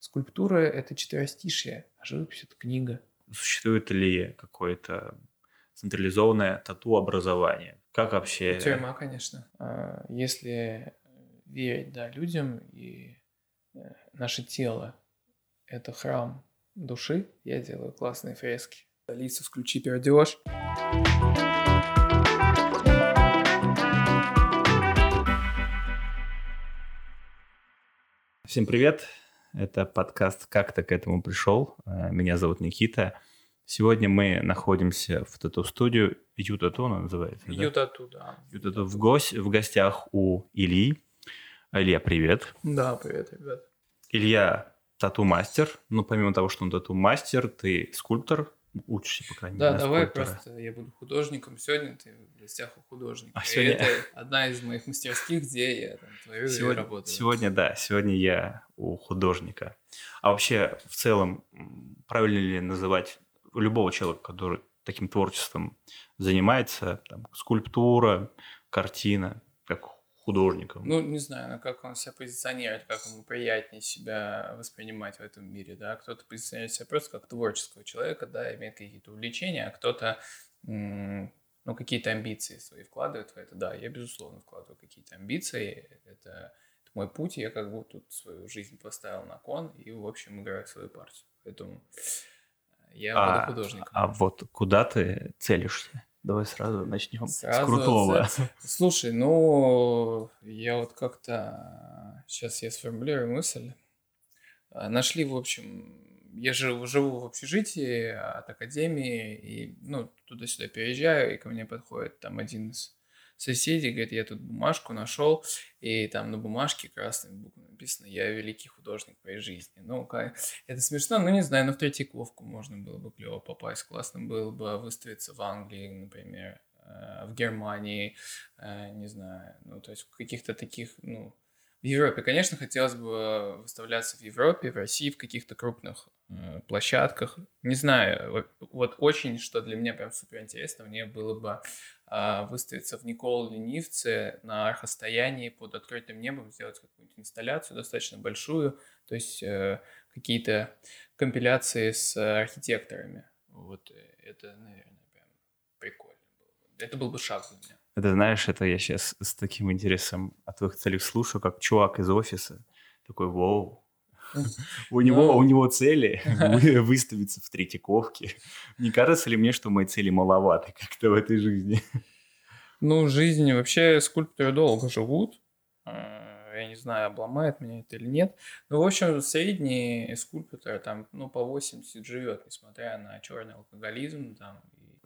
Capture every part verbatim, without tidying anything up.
Скульптура — это четверостишье, а живопись — это книга. Существует ли какое-то централизованное тату-образование? Как вообще... Тюрьма, конечно. Если верить, да, людям, и наше тело — это храм души, я делаю классные фрески. Алиса, включи пердеж. Всем привет! Это подкаст «Как-то к этому пришел». Меня зовут Никита. Сегодня мы находимся в тату-студию. Ю-тату она называется, да? Ю-тату, да. Ю-тату в, гость, в гостях у Ильи. Илья, привет. Да, привет, ребят. Илья тату-мастер. Ну, помимо того, что он тату-мастер, ты скульптор. Учишься, по крайней мере, да, давай скульптора. Просто я буду художником. Сегодня ты в гостях у художника. А сегодня... Это одна из моих мастерских, где я там творю сегодня, и работаю. Сегодня, да, сегодня я у художника. А вообще, в целом, правильно ли называть любого человека, который таким творчеством занимается, там, скульптура, картина, как художником? Ну, не знаю, как он себя позиционирует, как ему приятнее себя воспринимать в этом мире, да. Кто-то позиционирует себя просто как творческого человека, да, имеет какие-то увлечения, а кто-то, ну, какие-то амбиции свои вкладывает в это. Да, я, безусловно, вкладываю какие-то амбиции, это, это мой путь, я как бы тут свою жизнь поставил на кон и, в общем, играю свою партию. Поэтому я а, буду художником. А вот куда ты целишься? Давай сразу начнем сразу с крутого. За... Слушай, ну, я вот как-то... Сейчас я сформулирую мысль. Нашли, в общем... Я живу, живу в общежитии от академии, и, ну, туда-сюда переезжаю, и ко мне подходит там один из соседей, говорит, я тут бумажку нашел, и там на бумажке красными буквами написано «Я великий художник моей жизни». Ну, как... это смешно, но не знаю, но в Третьяковку можно было бы клево попасть, классно было бы выставиться в Англии, например, в Германии, не знаю, ну, то есть в каких-то таких, ну, в Европе, конечно, хотелось бы выставляться в Европе, в России, в каких-то крупных э, площадках. Не знаю, вот, вот очень, что для меня прям суперинтересно, мне было бы э, выставиться в Николае Ленивце на архостоянии под открытым небом, сделать какую-нибудь инсталляцию достаточно большую, то есть э, какие-то компиляции с архитекторами. Вот это, наверное, прям прикольно было бы. Это был бы шаг для меня. Это, знаешь, это я сейчас с таким интересом о твоих целях слушаю, как чувак из офиса, такой, вау, у него, у него цели выставиться в Третьяковке. Не кажется ли мне, что мои цели маловаты как-то в этой жизни? Ну, жизнь вообще, скульпторы долго живут, я не знаю, обломает меня это или нет, но, в общем, средний скульптор там, ну, по восемьдесят живет, несмотря на черный алкоголизм, там.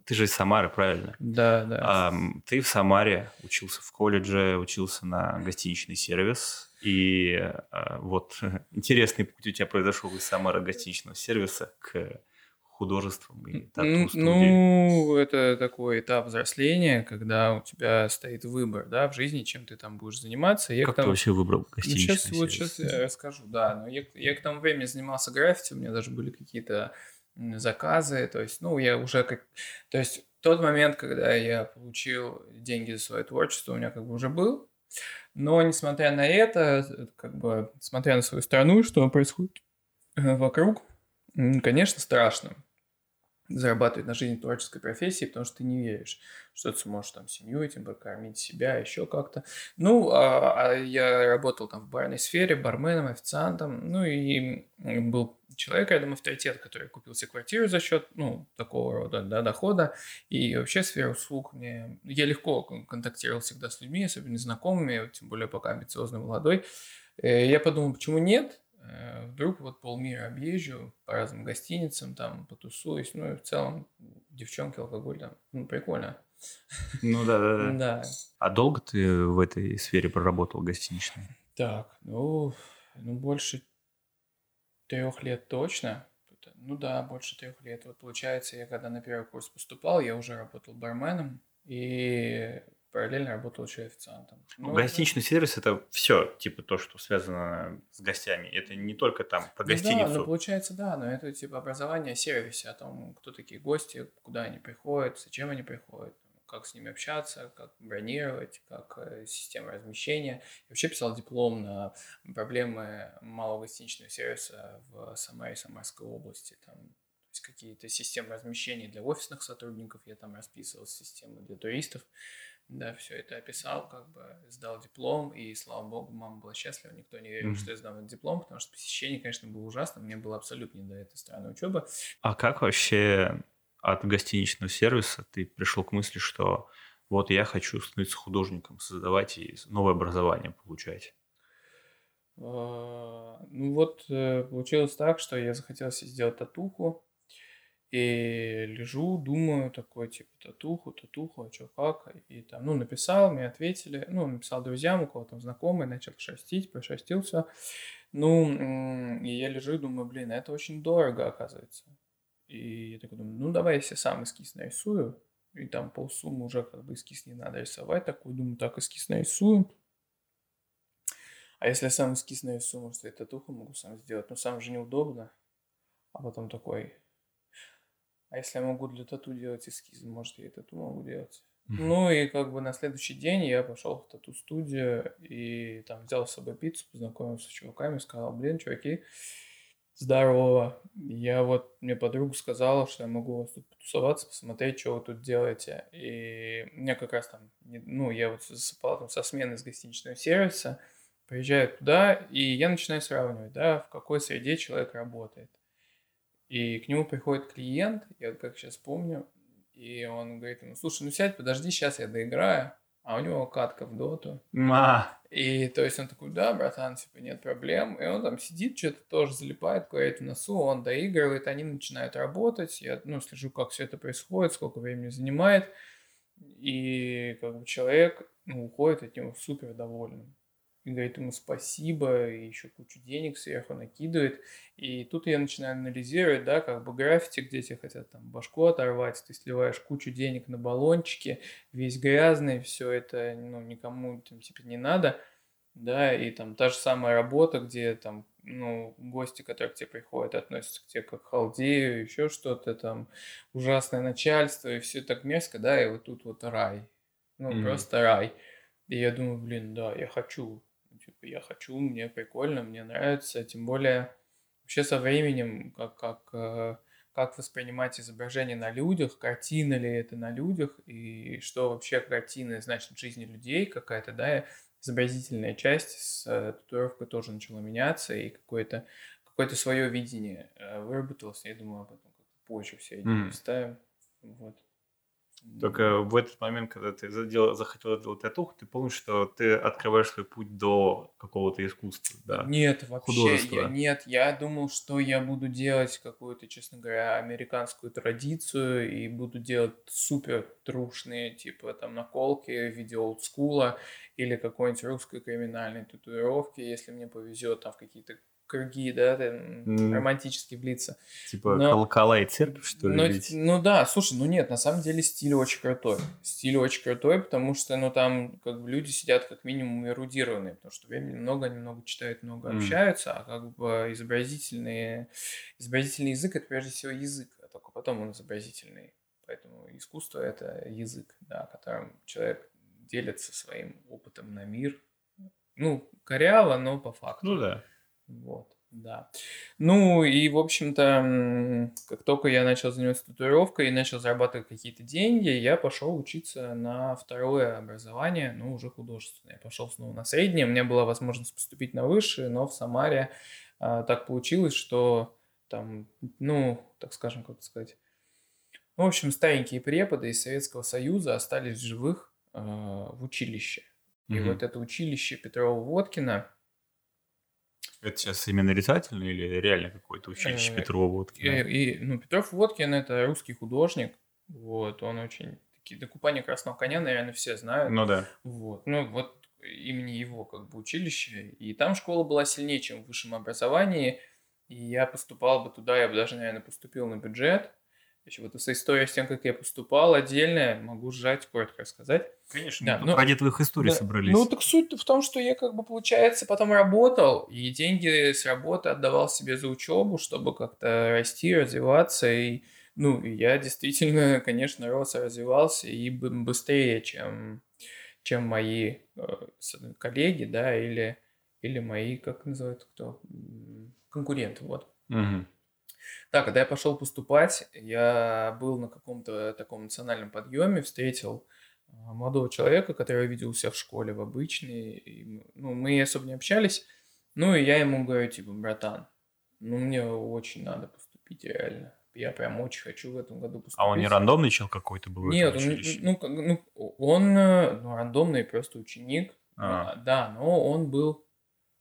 Ты же из Самары, правильно? Да, да. А, ты в Самаре учился в колледже, учился на гостиничный сервис. И а, вот интересный путь у тебя произошел из Самары гостиничного сервиса к художествам и тату-студии. Ну, это такой этап взросления, когда у тебя стоит выбор, да, в жизни, чем ты там будешь заниматься. Я как тому... ты вообще выбрал гостиничный ну, сейчас, сервис? Вот сейчас я расскажу, да. Но я, я к тому времени занимался граффити, у меня даже были какие-то... заказы, то есть, ну, я уже как... То есть, тот момент, когда я получил деньги за свое творчество, у меня как бы уже был, но, несмотря на это, как бы, смотря на свою страну, что происходит вокруг, конечно, страшно зарабатывать на жизнь творческой профессии, потому что ты не веришь, что ты сможешь там семью этим прокормить, себя, еще как-то. Ну, а, а я работал там в барной сфере, барменом, официантом, ну, и был человек рядом авторитет, который купил себе квартиру за счет, ну, такого рода, да, дохода, и вообще сфера услуг мне... Я легко контактировал всегда с людьми, особенно знакомыми, тем более пока амбициозный молодой. Я подумал, почему нет? Вдруг вот полмира объезжу по разным гостиницам, там, потусуюсь, ну, и в целом девчонки, алкоголь, там, ну, прикольно. Ну, да-да-да. Да. А долго ты в этой сфере проработал гостиничной? Так, ну, ну, больше... трех лет точно. Ну да, больше трех лет. Вот получается, я когда на первый курс поступал, я уже работал барменом и параллельно работал еще официантом. Ну, ну, гостиничный это... сервис – это все, типа, то, что связано с гостями. Это не только там по гостиницу. Ну да, ну, получается, да, но это типа образование о сервисе, о том, кто такие гости, куда они приходят, зачем они приходят, как с ними общаться, как бронировать, как система размещения. Я вообще писал диплом на проблемы малого гостиничного сервиса в Самаре, Самарской области. Там, то есть какие-то системы размещения для офисных сотрудников, я там расписывал системы для туристов. Да, все это описал, как бы сдал диплом, и, слава богу, мама была счастлива, никто не верил, mm-hmm. что я сдам этот диплом, потому что посещение, конечно, было ужасно, мне было абсолютно не до этой странной учебы. А как вообще от гостиничного сервиса ты пришел к мысли, что вот я хочу становиться художником, создавать и новое образование получать? Ну вот получилось так, что я захотел себе сделать татуху. И лежу, думаю, такой, типа, татуху, татуху, а чё, как? И там, ну, написал, мне ответили, ну, написал друзьям, у кого там знакомые, начал шерстить, пошерстил все. Ну, и я лежу и думаю, блин, это очень дорого, оказывается. И я такой думаю, ну, давай я себе сам эскиз нарисую. И там полсуммы уже, как бы, эскиз не надо рисовать. Такой, думаю, так, эскиз нарисую. А если я сам эскиз нарисую, может, я татуху могу сам сделать? Но сам же неудобно. А потом такой... А если я могу для тату делать эскизы, может, я и тату могу делать. Mm-hmm. Ну, и как бы на следующий день я пошел в тату-студию и там взял с собой пиццу, познакомился с чуваками, сказал, блин, чуваки, здорово. Я вот, мне подруга сказала, что я могу у вас тут потусоваться, посмотреть, что вы тут делаете. И мне как раз там, ну, я вот засыпал там со смены с гостиничного сервиса, приезжаю туда, и я начинаю сравнивать, да, в какой среде человек работает. И к нему приходит клиент, я как сейчас помню, и он говорит ему, слушай, ну сядь, подожди, сейчас я доиграю, а у него катка в доту. Ма. И то есть он такой, да, братан, типа, нет проблем. И он там сидит, что-то тоже залипает, ковыряет в носу, он доигрывает, они начинают работать, я, ну, слежу, как все это происходит, сколько времени занимает, и как бы человек, ну, уходит от него супер довольным. И говорит ему спасибо, и еще кучу денег сверху накидывает. И тут я начинаю анализировать, да, как бы граффити, где тебе хотят там башку оторвать, ты сливаешь кучу денег на баллончики, весь грязный, все это, ну, никому там, типа, не надо, да, и там та же самая работа, где там, ну, гости, которые к тебе приходят, относятся к тебе как к халдею, еще что-то там, ужасное начальство, и все так мерзко, да, и вот тут вот рай, ну, mm-hmm. просто рай. И я думаю, блин, да, я хочу. Типа, я хочу, мне прикольно, мне нравится, тем более вообще со временем, как, как, как воспринимать изображение на людях, картина ли это на людях, и что вообще картина значит в жизни людей какая-то, да, изобразительная часть с татуировкой тоже начала меняться, и какое-то, какое-то свое видение выработалось, я думаю, об этом позже все идеи вставим, mm. вот. Только в этот момент, когда ты задел, захотел сделать татуху, ты помнишь, что ты открываешь свой путь до какого-то искусства, да? Нет, вообще, я, нет, я думал, что я буду делать какую-то, честно говоря, американскую традицию и буду делать супер трушные, типа, там, наколки в виде олдскула или какой-нибудь русской криминальной татуировки, если мне повезет, там, в какие-то круги, да, mm. романтически влиться. Типа но... колокола и церковь, что ли? Но... Ну да, слушай, ну нет, на самом деле стиль очень крутой. Стиль очень крутой, потому что, ну, там как бы люди сидят как минимум эрудированные, потому что времени много, они много читают, много mm. общаются, а как бы изобразительные... изобразительный язык — это прежде всего язык, а только потом он изобразительный. Поэтому искусство — это язык, да, которым человек делится своим опытом на мир. Ну, коряво, но по факту. Ну да. Вот, да. Ну и, в общем-то, как только я начал заниматься татуировкой и начал зарабатывать какие-то деньги, я пошел учиться на второе образование, ну, уже художественное. Я пошел снова на среднее, у меня была возможность поступить на высшее, но в Самаре а, так получилось, что там, ну, так скажем, как сказать, ну, в общем, старенькие преподы из Советского Союза остались в живых а, в училище. И mm-hmm. вот это училище Петрова-Водкина. Это сейчас именно рисательное или реально какое-то училище Петрова-Водкина? Ну, Петров-Водкин — это русский художник. Вот, он очень... такие до купания красного коня, наверное, все знают. Ну да. Вот, ну вот имени его как бы училище. И там школа была сильнее, чем в высшем образовании. И я поступал бы туда, я бы даже, наверное, поступил на бюджет. Еще вот эта история с тем, как я поступал, отдельная, могу сжать, коротко рассказать. Конечно, да, мы ну, ради твоих историй да, собрались. Ну, так суть в том, что я, как бы, получается, потом работал, и деньги с работы отдавал себе за учебу, чтобы как-то расти, развиваться, и Ну, я действительно, конечно, рос и развивался, и быстрее, чем, чем мои э, коллеги, да, или, или мои, как называют, кто? Конкуренты, вот. Угу. Да, когда я пошел поступать, я был на каком-то таком национальном подъеме, встретил молодого человека, который я видел у себя в школе в обычной, и, ну, мы особо не общались, ну, и я ему говорю, типа, братан, ну, мне очень надо поступить, реально, я прям очень хочу в этом году поступить. А он не рандомный чел какой-то был? Нет, он, ну, ну, он ну, рандомный просто ученик, а. Да, но он был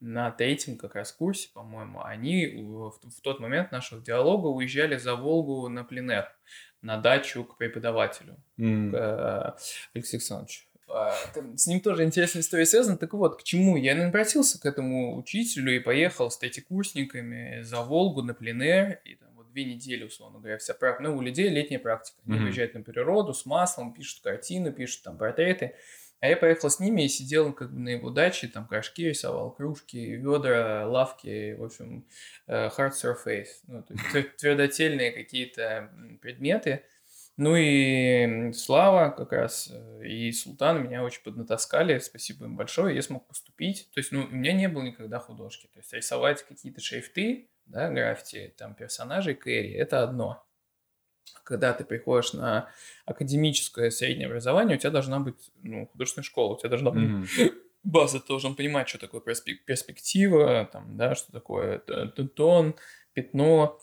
на третьем как раз курсе, по-моему, они в, в тот момент нашего диалога уезжали за Волгу на пленэр, на дачу к преподавателю, mm. к Алексею Александровичу. С ним тоже интересная история связана. Так вот, к чему? Я напросился к этому учителю и поехал с третьекурсниками за Волгу на пленэр, и там вот две недели, условно говоря, вся практика. Ну, у людей летняя практика. Они mm-hmm. уезжают на природу с маслом, пишут картины, пишут там портреты. А я поехал с ними и сидел как бы на его даче, там горшки рисовал, кружки, ведра, лавки, в общем, hard surface, ну, то есть твердотельные какие-то предметы. Ну и Слава как раз и Султан меня очень поднатаскали, спасибо им большое, я смог поступить. То есть, ну, у меня не было никогда художки, то есть рисовать какие-то шрифты, да, граффити, там, персонажей, кэри, это одно. Когда ты приходишь на академическое среднее образование, у тебя должна быть, ну, художественная школа, у тебя должна быть mm-hmm. база, ты должен понимать, что такое перспектива, там, да, что такое тон, пятно,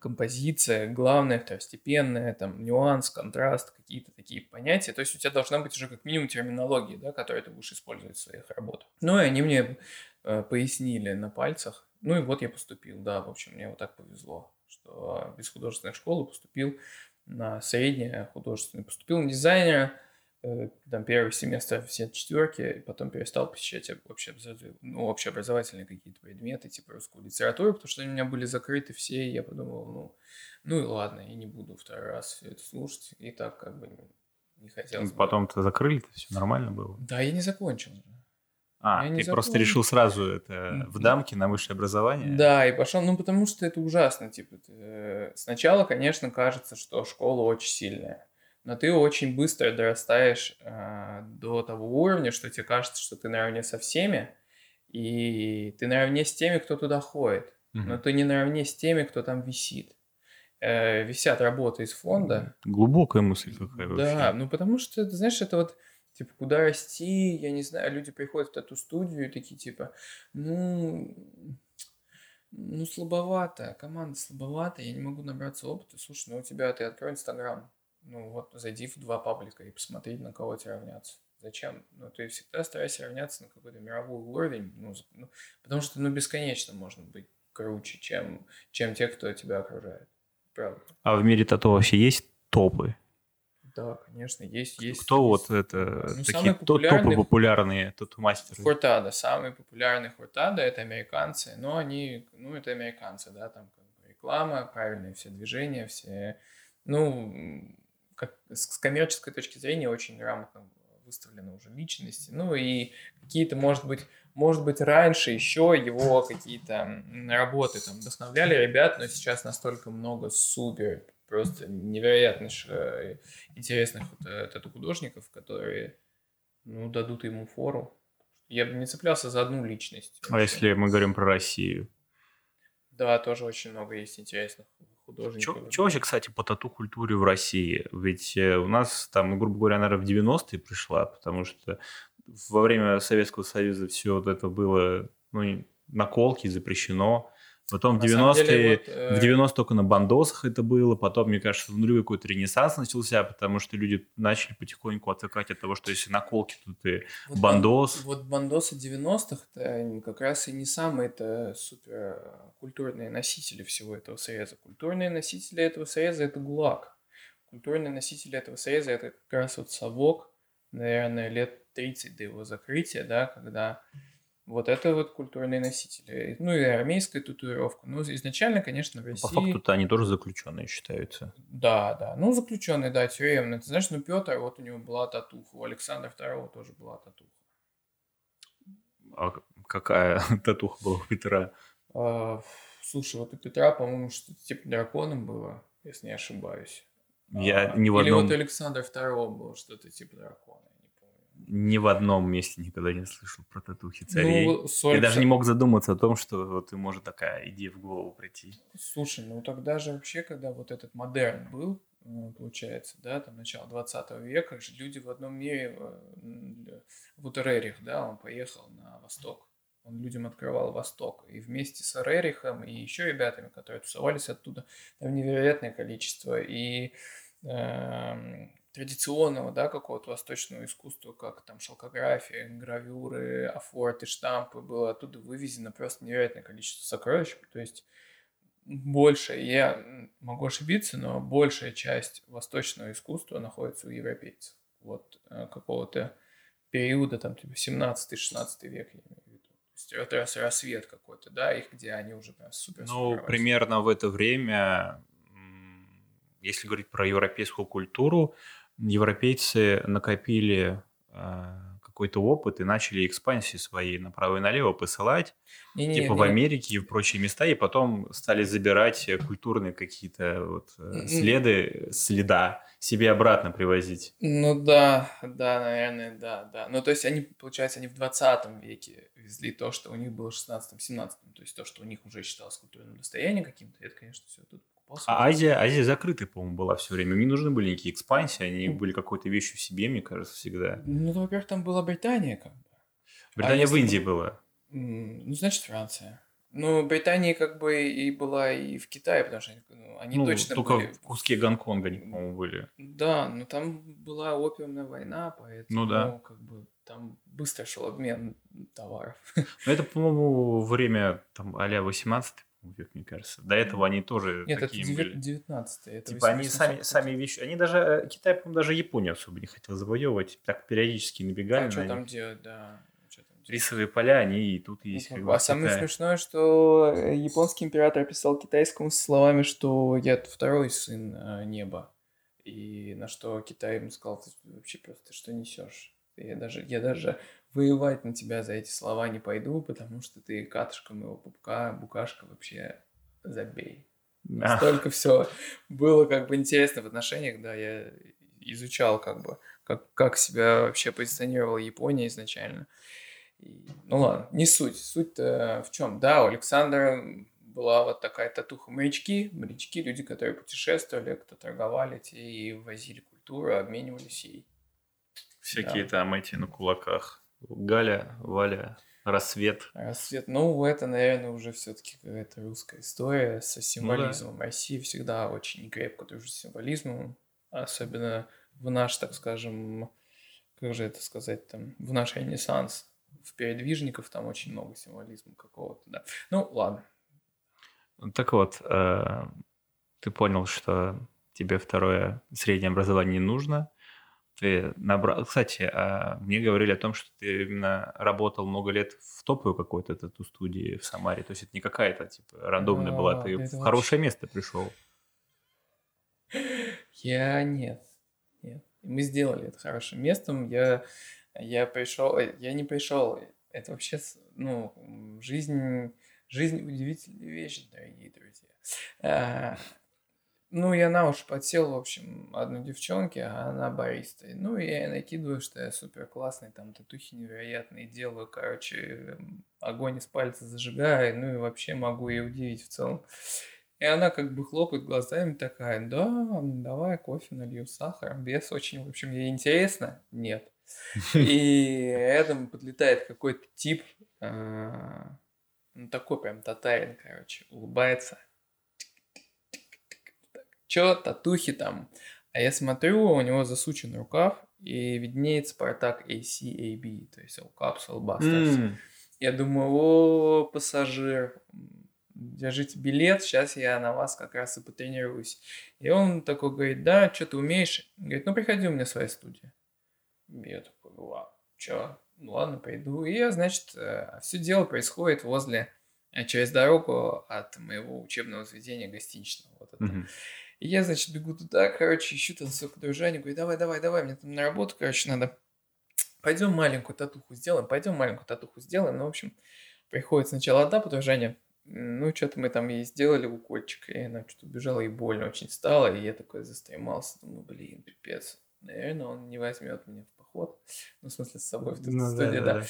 композиция, главное, второстепенное, там, нюанс, контраст, какие-то такие понятия. То есть у тебя должна быть уже как минимум терминология, да, которую ты будешь использовать в своих работах. Ну и они мне э, пояснили на пальцах. Ну и вот я поступил, да, в общем, мне вот так повезло, что без художественной школы поступил на среднее художественное. Поступил на дизайнера, там первый семестр все четверки, потом перестал посещать общеобразовательные, ну, общеобразовательные какие-то предметы, типа русскую литературу, потому что они у меня были закрыты все, и я подумал, ну, ну и ладно, я не буду второй раз все это слушать, и так как бы не хотелось. Потом-то закрыли, все нормально было? Да, я не закончил. А, я ты просто решил сразу это в дамки на высшее образование? Да, и пошел, ну, потому что это ужасно, типа, ты... сначала, конечно, кажется, что школа очень сильная, но ты очень быстро дорастаешь э, до того уровня, что тебе кажется, что ты наравне со всеми, и ты наравне с теми, кто туда ходит, mm-hmm. но ты не наравне с теми, кто там висит. Э, висят работы из фонда. Глубокая мысль какая вообще. Да, ну, потому что, ты знаешь, это вот... Типа, куда расти, я не знаю, люди приходят в тату-студию и такие, типа, ну, ну, слабовато, команда слабовата, я не могу набраться опыта. Слушай, ну, у тебя, ты открой Инстаграм, ну, вот, зайди в два паблика и посмотри, на кого тебе равняться. Зачем? Ну, ты всегда старайся равняться на какой-то мировой уровень, ну, ну потому что, ну, бесконечно можно быть круче, чем, чем те, кто тебя окружает. Правда. А в мире тату вообще есть топы? Да, конечно, есть, есть. Кто есть. Вот это, ну, такие топы популярные тату-мастеры? Хуртада, самые популярные Хуртада, это американцы, но они, ну, это американцы, да, там как бы реклама, правильные все движения, все, ну, как, с коммерческой точки зрения очень грамотно выставлены уже личности, ну, и какие-то, может быть, может быть, раньше еще его какие-то работы там вдохновляли ребят, но сейчас настолько много супер просто невероятно интересных вот тату-художников, которые, ну, дадут ему фору. Я бы не цеплялся за одну личность. А если мы говорим про Россию? Да, тоже очень много есть интересных художников. Чего вообще, кстати, по тату-культуре в России? Ведь у нас там, грубо говоря, наверное, в девяностые пришла, потому что во время Советского Союза все вот это было, ну, наколки, запрещено. Потом в девяностые, вот, в девяностые только на бандосах это было, потом, мне кажется, в нулевые какой-то ренессанс начался, потому что люди начали потихоньку отвыкать от того, что если наколки, то ты вот бандос. Вот, вот бандосы девяностых как раз и не самые-то суперкультурные носители всего этого среза. Культурные носители этого среза – это ГУЛАГ. Культурные носители этого среза – это как раз вот совок, наверное, лет тридцать до его закрытия, да, когда... Вот это вот культурные носители. Ну и армейская татуировка. Ну, изначально, конечно, в России... По факту-то они тоже заключенные считаются. Да, да. Ну, заключенные, да, тюремные. Ты знаешь, ну, Петр, вот у него была татуха. У Александра Второго тоже была татуха. А какая татуха была у Петра? А, слушай, вот у Петра, по-моему, что-то типа драконом было. если не ошибаюсь. Я а, ни в или одном... вот Александр второй был что-то типа дракона. Ни в одном месте никогда не слышал про татухи царей. Ну, соль... Я даже не мог задуматься о том, что вот и может такая идея в голову прийти. Слушай, ну тогда же вообще, когда вот этот модерн был, получается, да, там начало двадцатого века, люди в одном мире, вот Рерих, да, он поехал на восток, он людям открывал восток, и вместе с Рерихом и еще ребятами, которые тусовались оттуда, там невероятное количество, и... Э- традиционного, да, какого-то восточного искусства, как там шелкография, гравюры, афорты, штампы, было оттуда вывезено просто невероятное количество сокровищ, то есть большая, я могу ошибиться, но большая часть восточного искусства находится у европейцев, вот какого-то периода, там, типа, семнадцатый-шестнадцатый век, я имею в виду, то есть рассвет какой-то, да, их, где они уже прям супер-супер. Ну, рассвет. Примерно в это время, если говорить про европейскую культуру, европейцы накопили э, какой-то опыт и начали экспансии свои направо и налево посылать, не, типа не, в Америке не. И в прочие места, и потом стали забирать культурные какие-то вот, э, следы, следа себе обратно привозить. Ну да, да, наверное, да, да. Ну то есть они, получается, они в двадцатом веке везли то, что у них было в шестнадцатом-семнадцатом, то есть то, что у них уже считалось культурным достоянием каким-то, это, конечно, все тут. А Азия, Азия закрытая, по-моему, была все время. Мне нужны были некие экспансии, они были какой-то вещью в себе, мне кажется, всегда. Ну, во-первых, там была Британия как бы. Британия а в Индии там... была. Ну, значит, Франция. Ну, Британия как бы и была и в Китае, потому что они ну, точно только были... в куске Гонконга они, по-моему, были. Да, но там была опиумная война, поэтому ну, да. как бы там быстро шел обмен товаров. Но это, по-моему, время там, а-ля восемнадцатый. Век, мне кажется. До этого они тоже Нет, такие это были. девятнадцатый, это типа они сами, сами вещи... Они даже... Китай, по-моему, даже Японию особо не хотел завоевывать. Так периодически набегали. А что там делать, да. Что там делать? Рисовые поля, они и тут есть. Ну, а самое смешное, что японский император писал китайскому со словами, что я второй сын неба. И на что Китай ему сказал, ты вообще просто что несешь? Я даже... Я даже... Воевать на тебя за эти слова не пойду, потому что ты катышка моего пупка, букашка, вообще забей. Настолько все было как бы интересно в отношениях, да, я изучал как бы, как, как себя вообще позиционировала Япония изначально. И, ну ладно, не суть. Суть-то в чем? Да, у Александра была вот такая татуха морячки, морячки, люди, которые путешествовали, кто торговали, те и возили культуру, обменивались ей. Всякие да. там эти на кулаках. Галя, Валя, Рассвет. Рассвет. Ну, это, наверное, уже все-таки какая-то русская история со символизмом. Ну, да. Россия всегда очень крепко дружит с символизмом, особенно в наш, так скажем, как же это сказать, там, в наш Ренессанс. В передвижников там очень много символизма какого-то, да. Ну, ладно. Так вот, ты понял, что тебе второе среднее образование не нужно. Ты набрал... Кстати, мне говорили о том, что ты именно работал много лет в топовой какой-то тату-студии в Самаре. То есть это не какая-то типа рандомная а, была. Ты в хорошее вообще... место пришел. Я нет. нет. Мы сделали это хорошим местом. Я, я пришел... Я не пришел. Это вообще... Ну, жизнь... Жизнь удивительная вещь, дорогие друзья. А... Ну, я на уши подсел, в общем, одной девчонке, а она бариста. Ну, и я накидываю, что я супер классный, там, татухи невероятные, делаю, короче, огонь из пальца зажигаю, ну, и вообще могу ее удивить в целом. И она как бы хлопает глазами, такая, да, давай кофе налью, сахар, без очень, в общем, ей интересно? Нет. И рядом подлетает какой-то тип, ну, такой прям татарин, короче, улыбается. Чё, татухи там? А я смотрю, у него засучен рукав, и виднеется портак эй си эй би, то есть All Caps, All Busters. Mm. Я думаю, о, пассажир, держите билет, сейчас я на вас как раз и потренируюсь. И он такой говорит, да, что ты умеешь? Говорит, ну приходи у меня в свою студию. Я такой, вау, чё, ну ладно, приду. И я, значит, все дело происходит возле, через дорогу от моего учебного заведения гостиничного. Вот это. Mm-hmm. И я, значит, бегу туда, короче, ищу там своего подружания, говорю, давай, давай, давай, мне там на работу, короче, надо. Пойдем маленькую татуху сделаем, пойдем маленькую татуху сделаем. Ну, в общем, приходит сначала одна подружание, Ну, что-то мы там ей сделали укольчик, и она что-то убежала, и больно очень стало, и я такой застремался, думаю, блин, пипец, наверное, он не возьмет меня в поход, ну, в смысле, с собой в студию, да.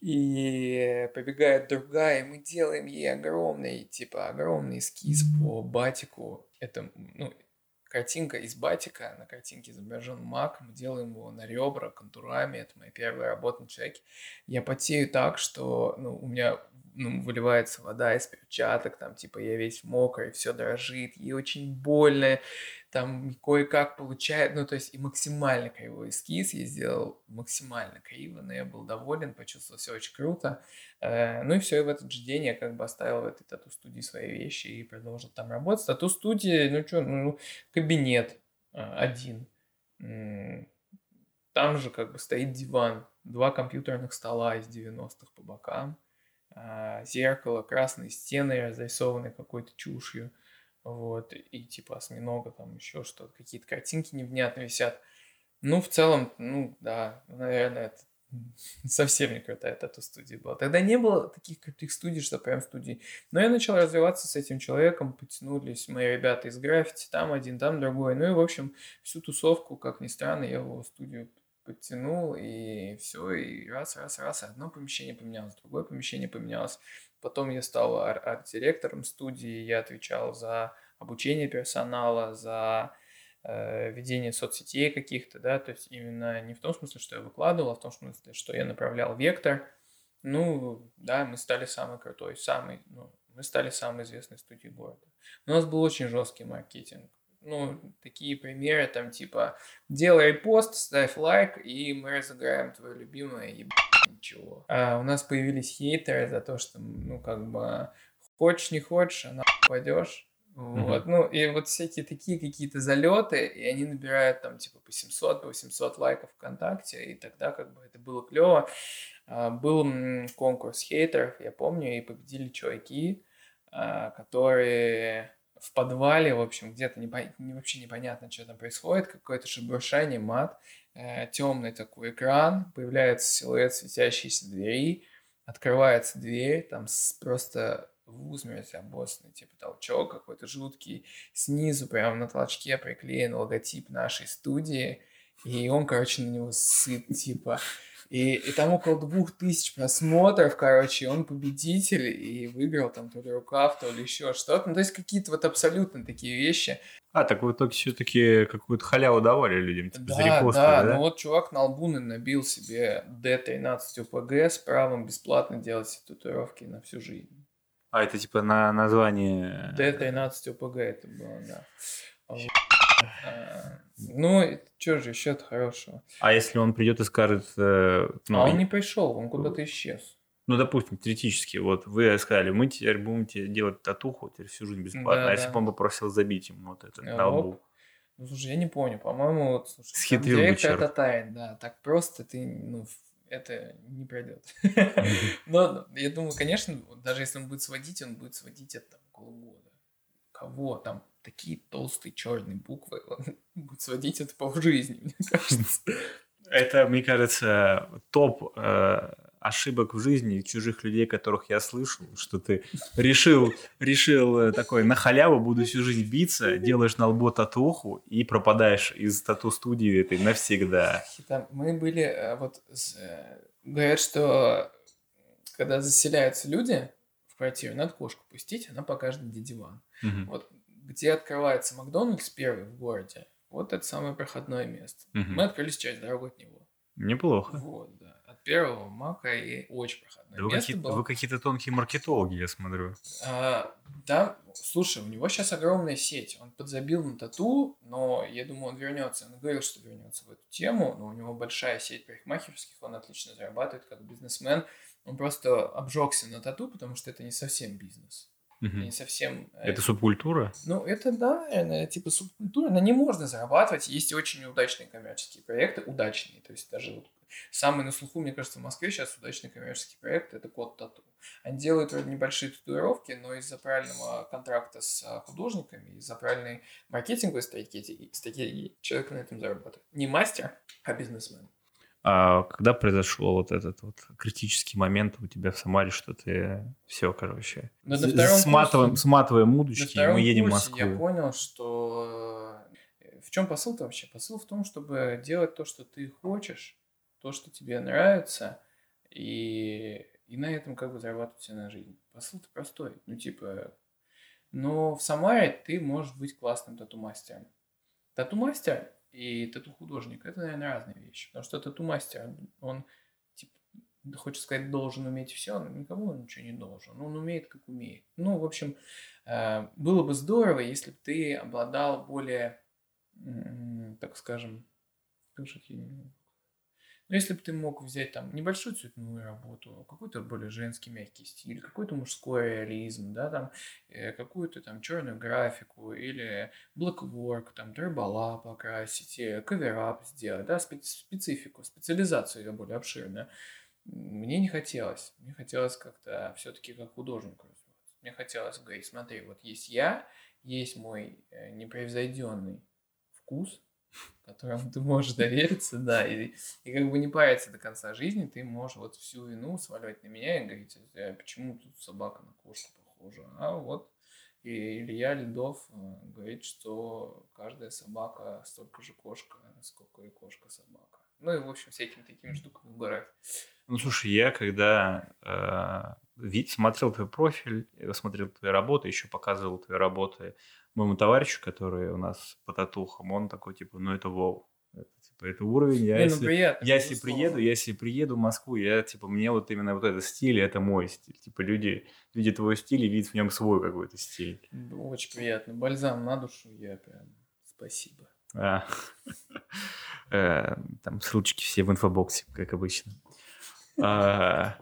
И побегает другая, и мы делаем ей огромный, типа, огромный эскиз по батику, это, ну, картинка из батика, на картинке изображен маг, мы делаем его на ребра, контурами, это моя первая работа на человеке. Я потею так, что, ну, у меня... Ну, выливается вода из перчаток, там, типа, я весь мокрый, все дрожит, ей очень больно, там, кое-как получает, ну, то есть, и максимально кривой эскиз я сделал, максимально криво, но я был доволен, почувствовал все очень круто, э, ну, и все, и в этот же день я, как бы, оставил в этой тату-студии свои вещи и продолжил там работать. Тату-студии, ну, что, ну, кабинет э, один, там же, как бы, стоит диван, два компьютерных стола из девяностых по бокам, зеркало, красные стены, разрисованные какой-то чушью, вот, и типа осьминога, там еще что-то, какие-то картинки невнятно висят. Ну, в целом, ну, да, наверное, это совсем не крутая тату-студия была. Тогда не было таких крутых студий, что прям студии. Но я начал развиваться с этим человеком, потянулись мои ребята из граффити, там один, там другой. Ну и, в общем, всю тусовку, как ни странно, я его в студию подтянул, и все, и раз, раз, раз, одно помещение поменялось, другое помещение поменялось. Потом я стал ар- арт-директором студии, я отвечал за обучение персонала, за э, ведение соцсетей каких-то, да, то есть именно не в том смысле, что я выкладывал, а в том смысле, что я направлял вектор. Ну, да, мы стали самой крутой, самой, ну, мы стали самой известной студией города. У нас был очень жесткий маркетинг. Ну, такие примеры, там, типа, делай репост, ставь лайк, и мы разыграем твое любимое ебать ничего. А у нас появились хейтеры за то, что, ну, как бы, хочешь, не хочешь, а нахуй пойдешь. Вот, mm-hmm. Ну, и вот всякие такие какие-то залеты, и они набирают, там, типа, по семьсот, по восемьсот лайков ВКонтакте, и тогда, как бы, это было клево. А, был м- конкурс хейтеров, я помню, и победили чуваки, а, которые... В подвале, в общем, где-то не, не, вообще непонятно, что там происходит. Какое-то шебуршание, мат, э, темный такой экран, появляется силуэт светящейся двери, открывается дверь, там с, просто в усмерть обоссанный, типа, толчок какой-то жуткий. Снизу прямо на толчке приклеен логотип нашей студии, и он, короче, на него сыт, типа... И, и там около двух тысяч просмотров, короче, он победитель и выиграл там то ли рукав, то ли еще что-то. Ну, то есть какие-то вот абсолютно такие вещи. А, так вы только все-таки какую-то халяву давали людям, типа, да, за репосты, да? Да, да, ну вот чувак на лбуны набил себе Д тринадцать О П Г с правом бесплатно делать татуировки на всю жизнь. А, это типа на название... Д тринадцать О П Г это было, да. А, ну, что же еще-то хорошего? А если он придет и скажет... Э, ну, а он не пришел, он куда-то исчез. Ну, допустим, теоретически, вот вы сказали, мы теперь будем тебе делать татуху, теперь всю жизнь бесплатно. Да, а да. Если бы он попросил забить ему вот это на лбу? Ну, слушай, я не помню, по-моему, вот... Слушай, схитрил бы черт. Татарин, да, так просто ты, ну, это не пройдет. Но я думаю, конечно, даже если он будет сводить, он будет сводить это около года. Кого там? Такие толстые черные буквы, он будет сводить это полжизни, мне кажется. Это, мне кажется, топ э, ошибок в жизни чужих людей, которых я слышал, что ты решил, решил такой, на халяву буду всю жизнь биться, делаешь на лбу татуху и пропадаешь из тату-студии этой навсегда. Там мы были, вот, говорят, что когда заселяются люди в квартиру, надо кошку пустить, она покажет, где диван. Угу. Вот. Где открывается Макдональдс первый в городе, вот это самое проходное место. Угу. Мы открылись часть дорогу от него. Неплохо. Вот, да. От первого Мака и очень проходное да место вы какие-то, было. Вы какие-то тонкие маркетологи, я смотрю. А, да, слушай, у него сейчас огромная сеть. Он подзабил на тату, но я думаю, он вернется. Он говорил, что вернется в эту тему, но у него большая сеть парикмахерских, он отлично зарабатывает как бизнесмен. Он просто обжегся на тату, потому что это не совсем бизнес. Угу. Не совсем... Это субкультура? Ну, это, да, наверное, типа субкультура. На ней можно зарабатывать. Есть очень неудачные коммерческие проекты. Удачные. То есть даже вот самый на слуху, мне кажется, в Москве сейчас удачный коммерческий проект — это Код Тату. Они делают вроде небольшие татуировки, но из-за правильного контракта с художниками, из-за правильной маркетинговой стратегии, стратегии человек на этом зарабатывает. Не мастер, а бизнесмен. А когда произошел вот этот вот критический момент у тебя в Самаре, что ты все, короче, сматываем, курсе, сматываем удочки, и мы едем в Москву? Я понял, что в чем посыл-то вообще? Посыл в том, чтобы делать то, что ты хочешь, то, что тебе нравится, и, и на этом как бы зарабатывать себе на жизнь. Посыл-то простой, ну типа... Но в Самаре ты можешь быть классным тату-мастером. Тату-мастер и тату-художник – это, наверное, разные вещи. Потому что тату-мастер, он, типа, хочется сказать, должен уметь все, но никому он ничего не должен. Он умеет, как умеет. Ну, в общем, было бы здорово, если бы ты обладал более, так скажем, ну, если бы ты мог взять там небольшую цветную работу, какой-то более женский мягкий стиль, какой-то мужской реализм, да, там, э, какую-то там черную графику или блэкворк, там, трибала покрасить, каверап сделать, да, специ- специфику, специализацию ее более обширную. Мне не хотелось. Мне хотелось как-то все-таки как художнику развиваться. Мне хотелось говорить, смотри, вот есть я, есть мой непревзойденный вкус, которому ты можешь довериться, да, и, и как бы не париться до конца жизни, ты можешь вот всю вину сваливать на меня и говорить, почему тут собака на кошку похожа, а вот и Илья Ледов говорит, что каждая собака столько же кошка, сколько и кошка-собака. Ну и, в общем, всякими такими штуками угорать. Ну, слушай, я когда э, смотрел твой профиль, смотрел твои работы, еще показывал твои работы моему товарищу, который у нас по татухам, он такой, типа, ну это вау. Это, типа, это уровень. Я, ну, если, ну, приятно, я если приеду, я если приеду в Москву, я, типа, мне вот именно вот этот стиль, это мой стиль. Типа, люди видят твой стиль и видят в нем свой какой-то стиль. Очень приятно. Бальзам на душу, я прям спасибо. А. Там ссылочки все в инфобоксе, как обычно. На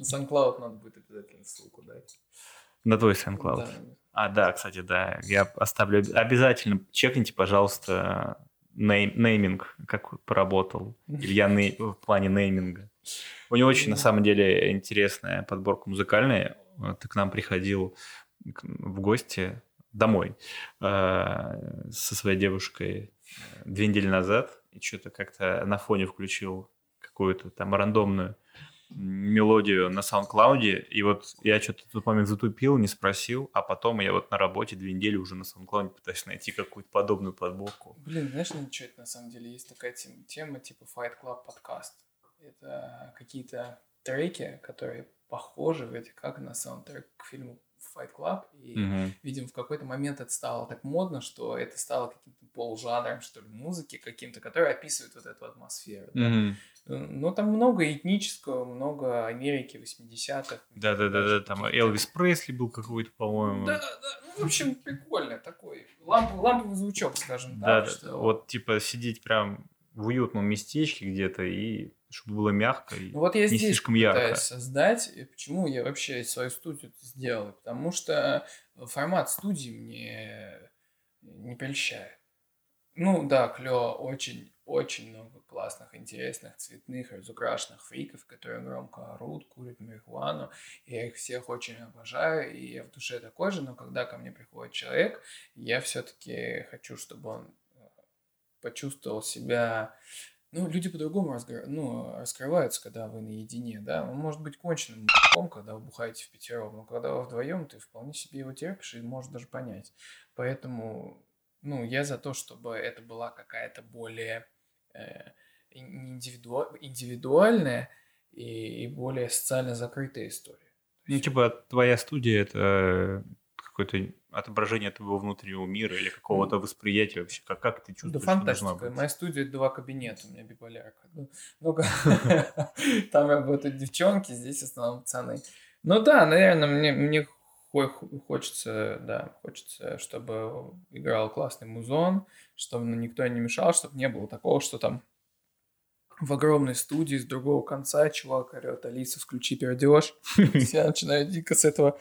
SoundCloud надо будет обязательно ссылку дать. На твой SoundCloud. Да. А, да, кстати, да. Я оставлю. Обязательно чекните, пожалуйста, нейм, нейминг, как поработал Илья ней, в плане нейминга. У него очень, на самом деле, интересная подборка музыкальная. Ты к нам приходил в гости домой э, со своей девушкой две недели назад. И что-то как-то на фоне включил какую-то там рандомную мелодию на SoundCloud'е, и вот я что-то в тот момент затупил, не спросил, а потом я вот на работе две недели уже на SoundCloud'е пытаюсь найти какую-то подобную подборку. Блин, знаешь, ничего, это на самом деле есть такая тема, тема типа Fight Club подкаст. Это какие-то треки, которые похожи вроде как на саундтрек к фильму Fight Club, и, угу. видимо, в какой-то момент это стало так модно, что это стало каким-то полужанром, что ли, музыки каким-то, который описывает вот эту атмосферу. Угу. Да? Но там много этнического, много Америки восьмидесятых. Да-да-да, там Элвис Пресли был какой-то, по-моему. Да-да-да, ну, в общем, прикольно такой, ламп, ламповый звучок, скажем так. Да, что... вот типа сидеть прям в уютном местечке где-то и... чтобы было мягко и ну, вот я не слишком ярко. Вот я здесь пытаюсь создать. Почему я вообще свою студию сделал? Потому что формат студии мне не прельщает. Ну да, клево, очень-очень много классных, интересных, цветных, разукрашенных фриков, которые громко орут, курят марихуану. Я их всех очень обожаю, и я в душе такой же, но когда ко мне приходит человек, я все-таки хочу, чтобы он почувствовал себя... Ну, люди по-другому разгр... ну, раскрываются, когда вы наедине, да. Он может быть конченным м***ком, когда вы бухаете впятером, но когда вы вдвоем, ты вполне себе его терпишь и можешь даже понять. Поэтому, ну, я за то, чтобы это была какая-то более э, индивиду... индивидуальная и, и более социально закрытая история. Ну, типа, твоя студия – это какой-то... отображение твоего внутреннего мира или какого-то восприятия вообще, как, как ты чувствуешь, да, что фантастика. Должна быть. Моя студия — два кабинета, у меня биполярка. Там работают девчонки, здесь в основном пацаны. Ну да, наверное, мне хочется, хочется, чтобы играл классный музон, чтобы никто не мешал, чтобы не было такого, что там в огромной студии с другого конца чувак орёт: «Алиса, включи пердёж». Все начинают дико с этого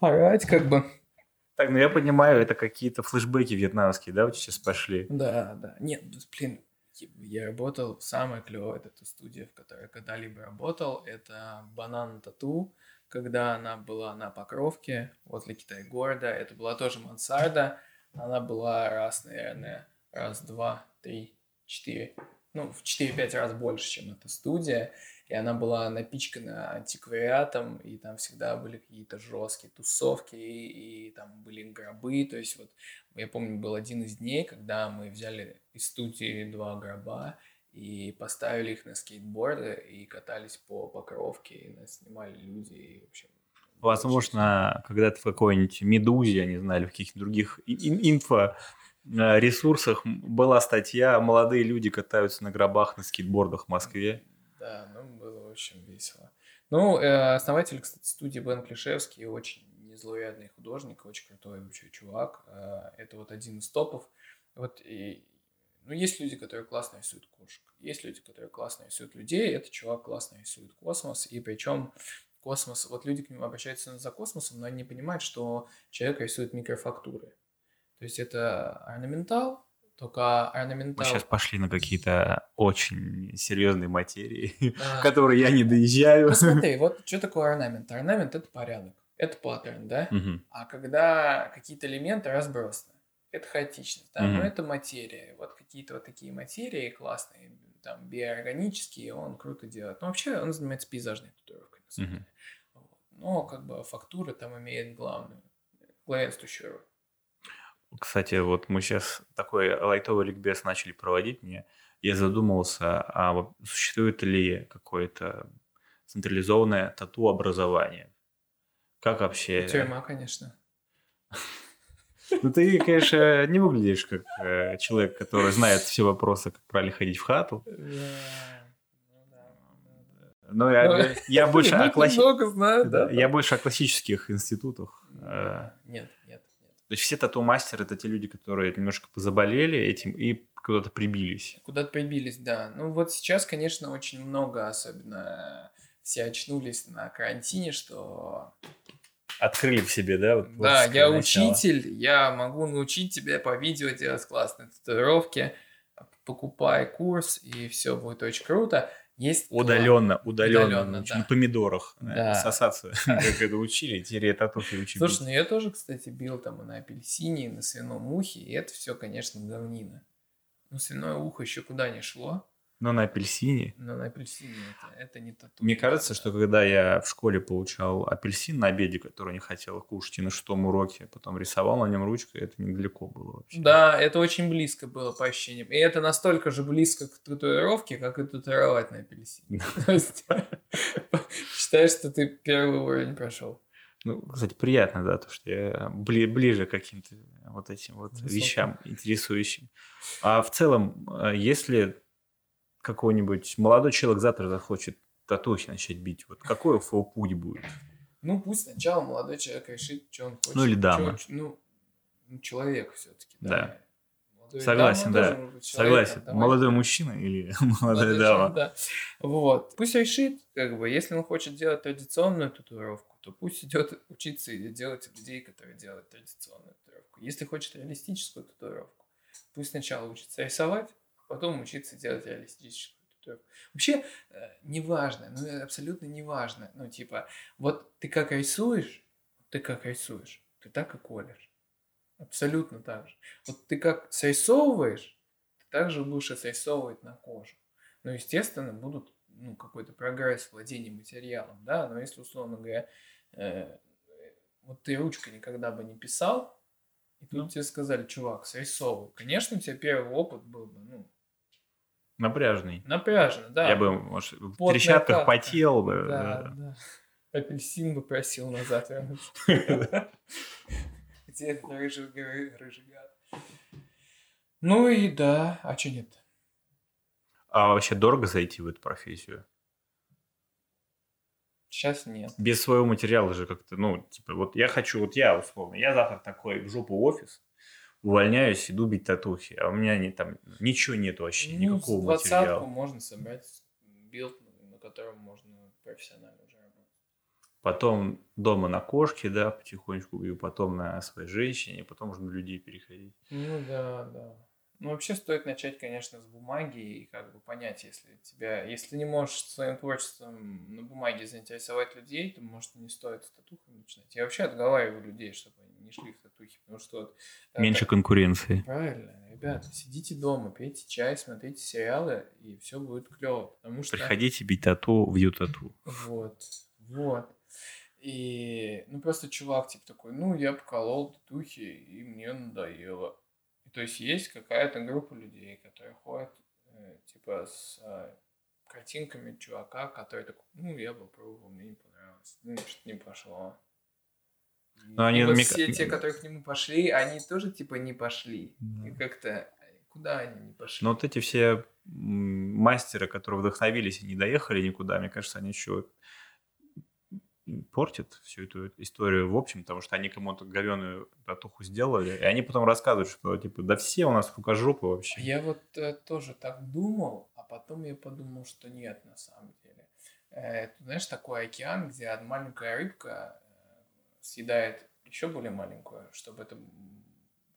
орать, как бы. Так, ну я понимаю, это какие-то флешбеки вьетнамские, да, вот сейчас пошли? Да, да. Нет, блин, я работал, самая клевая эта студия, в которой я когда-либо работал, это «Банан Тату», когда она была на Покровке, возле Китай-города. Это была тоже мансарда, она была раз, наверное, раз, два, три, четыре, ну, в четыре-пять раз больше, чем эта студия. И она была напичкана антиквариатом, и там всегда были какие-то жесткие тусовки, и, и там были гробы. То есть вот я помню, был один из дней, когда мы взяли из студии два гроба и поставили их на скейтборды, и катались по Покровке, и нас снимали люди, и в общем... Возможно, когда-то в какой-нибудь «Медузе», я не знаю, в каких-то других инфо... на ресурсах была статья «Молодые люди катаются на гробах на скейтбордах в Москве». Да, ну, было очень весело. Ну, основатель, кстати, студии Бен Клишевский, очень незлоядный художник, очень крутой вообще чувак. Это вот один из топов. Вот, и, ну, есть люди, которые классно рисуют кошек, есть люди, которые классно рисуют людей, этот чувак классно рисует космос, и причем... космос... Вот люди к нему обращаются за космосом, но они не понимают, что человек рисует микрофактуры. То есть это орнаментал, только орнаментал... Мы сейчас пошли на какие-то очень серьезные материи, а, которые я не доезжаю. Ну, смотри, вот что такое орнамент? Орнамент – это порядок, это паттерн, да? Угу. А когда какие-то элементы разбросаны, это хаотичность, да? Угу. Но это материя. Вот какие-то вот такие материи классные, там, биоорганические, он круто делает. Но вообще он занимается пейзажной татуировкой. Угу. Но как бы фактура там имеет главную, главенствующую роль. Кстати, вот мы сейчас такой лайтовый ликбез начали проводить. Мне я задумался, а вот существует ли какое-то централизованное тату-образование? Как вообще? Тюрьма, конечно. Ну, ты, конечно, не выглядишь как человек, который знает все вопросы, как правильно ходить в хату. Но я больше о классических институтах. Нет, нет. То есть все тату-мастеры – это те люди, которые немножко позаболели этим и куда-то прибились. Куда-то прибились, да. Ну вот сейчас, конечно, очень много, особенно все очнулись на карантине, что… Открыли в себе, да? Вот, да, я начало. Учитель, я могу научить тебя по видео делать классные татуировки, покупай курс, и все будет очень круто. Есть удаленно, удаленно, удаленно да. На помидорах, да. Ассоциацию, как это учили, теория татухи учили. Слушай, ну я тоже, кстати, бил там и на апельсине, и на свином ухе, и это все, конечно, говнина. Ну, свиное ухо еще куда не шло. Но на апельсине? Но на апельсине это, это не тату. Мне кажется, что когда я в школе получал апельсин на обеде, который не хотел кушать, и на шестом уроке потом рисовал на нем ручкой, это недалеко было вообще. Да, это очень близко было по ощущениям. И это настолько же близко к татуировке, как и татуировать на апельсине. То есть считаешь, что ты первый уровень прошел. Ну, кстати, приятно, да, то, что я бли- ближе к каким-то вот этим вот вещам интересующим. А в целом, если... какой-нибудь молодой человек завтра захочет тату начать бить. Вот какой его путь будет? Ну, пусть сначала молодой человек решит, что он хочет. Ну, или дама. Чё, ну, человек все-таки. Да. Да. Согласен, да. Человек, согласен. Там, молодой там, мужчина или молодая дама. Да. Вот. Пусть решит, как бы, если он хочет делать традиционную татуировку, то пусть идет учиться и делать людей, которые делают традиционную татуировку. Если хочет реалистическую татуировку, пусть сначала учится рисовать, потом учиться делать реалистическую татуировку. Вообще, неважно, ну, абсолютно неважно. Ну, типа, вот ты как рисуешь, ты как рисуешь, ты так и колешь. Абсолютно так же. Вот ты как срисовываешь, ты так же будешь и срисовывать на кожу. Ну, естественно, будут, ну, какой-то прогресс владения материалом, да, но если, условно говоря, э, вот ты ручкой никогда бы не писал, и тут ну. тебе сказали, чувак, срисовывай. Конечно, у тебя первый опыт был бы, ну, напряжный. Напряжный, да. Я бы, может, в трещотках потел бы. Да, да, да. Апельсин бы просил назад вернуться. Где этот рыжий гад? Ну и да, а что нет? А вообще дорого зайти в эту профессию? Сейчас нет. Без своего материала же как-то, ну, типа, вот я хочу, вот я условно, я завтра такой в жопу офис. Увольняюсь, иду бить татухи, а у меня не, там ничего нет вообще, ну, никакого материала. Ну, двадцатку можно собрать, билд, на котором можно профессионально уже работать. Потом дома на кошке, да, потихонечку, и потом на своей женщине, и потом уже на людей переходить. Ну, да, да. Ну, вообще стоит начать, конечно, с бумаги и как бы понять, если тебя... Если ты не можешь своим творчеством на бумаге заинтересовать людей, то, может, не стоит с татухами начинать. Я вообще отговариваю людей, чтобы они не шли в татухи, потому что... Вот, меньше как... конкуренции. Правильно. Ребята, сидите дома, пейте чай, смотрите сериалы, и все будет клево. Потому что... Приходите бить тату в Ю-тату. Вот, вот. И, ну, просто чувак, типа, такой, ну, я поколол татухи, и мне надоело. И, то есть, есть какая-то группа людей, которые ходят, э, типа, с э, картинками чувака, который такой, ну, я попробовал, мне не понравилось, ну, что-то не пошло. Но они... вот все те, которые к нему пошли, они тоже, типа, не пошли. Да. И как-то, куда они не пошли? Но вот эти все мастеры, которые вдохновились и не доехали никуда, мне кажется, они еще... портит всю эту историю в общем, потому что они кому-то говёную татуху сделали, и они потом рассказывают, что типа, да все у нас рукожопы вообще. Я вот э, тоже так думал, а потом я подумал, что нет, на самом деле. Э, ты знаешь, такой океан, где одна маленькая рыбка съедает еще более маленькую, чтобы это...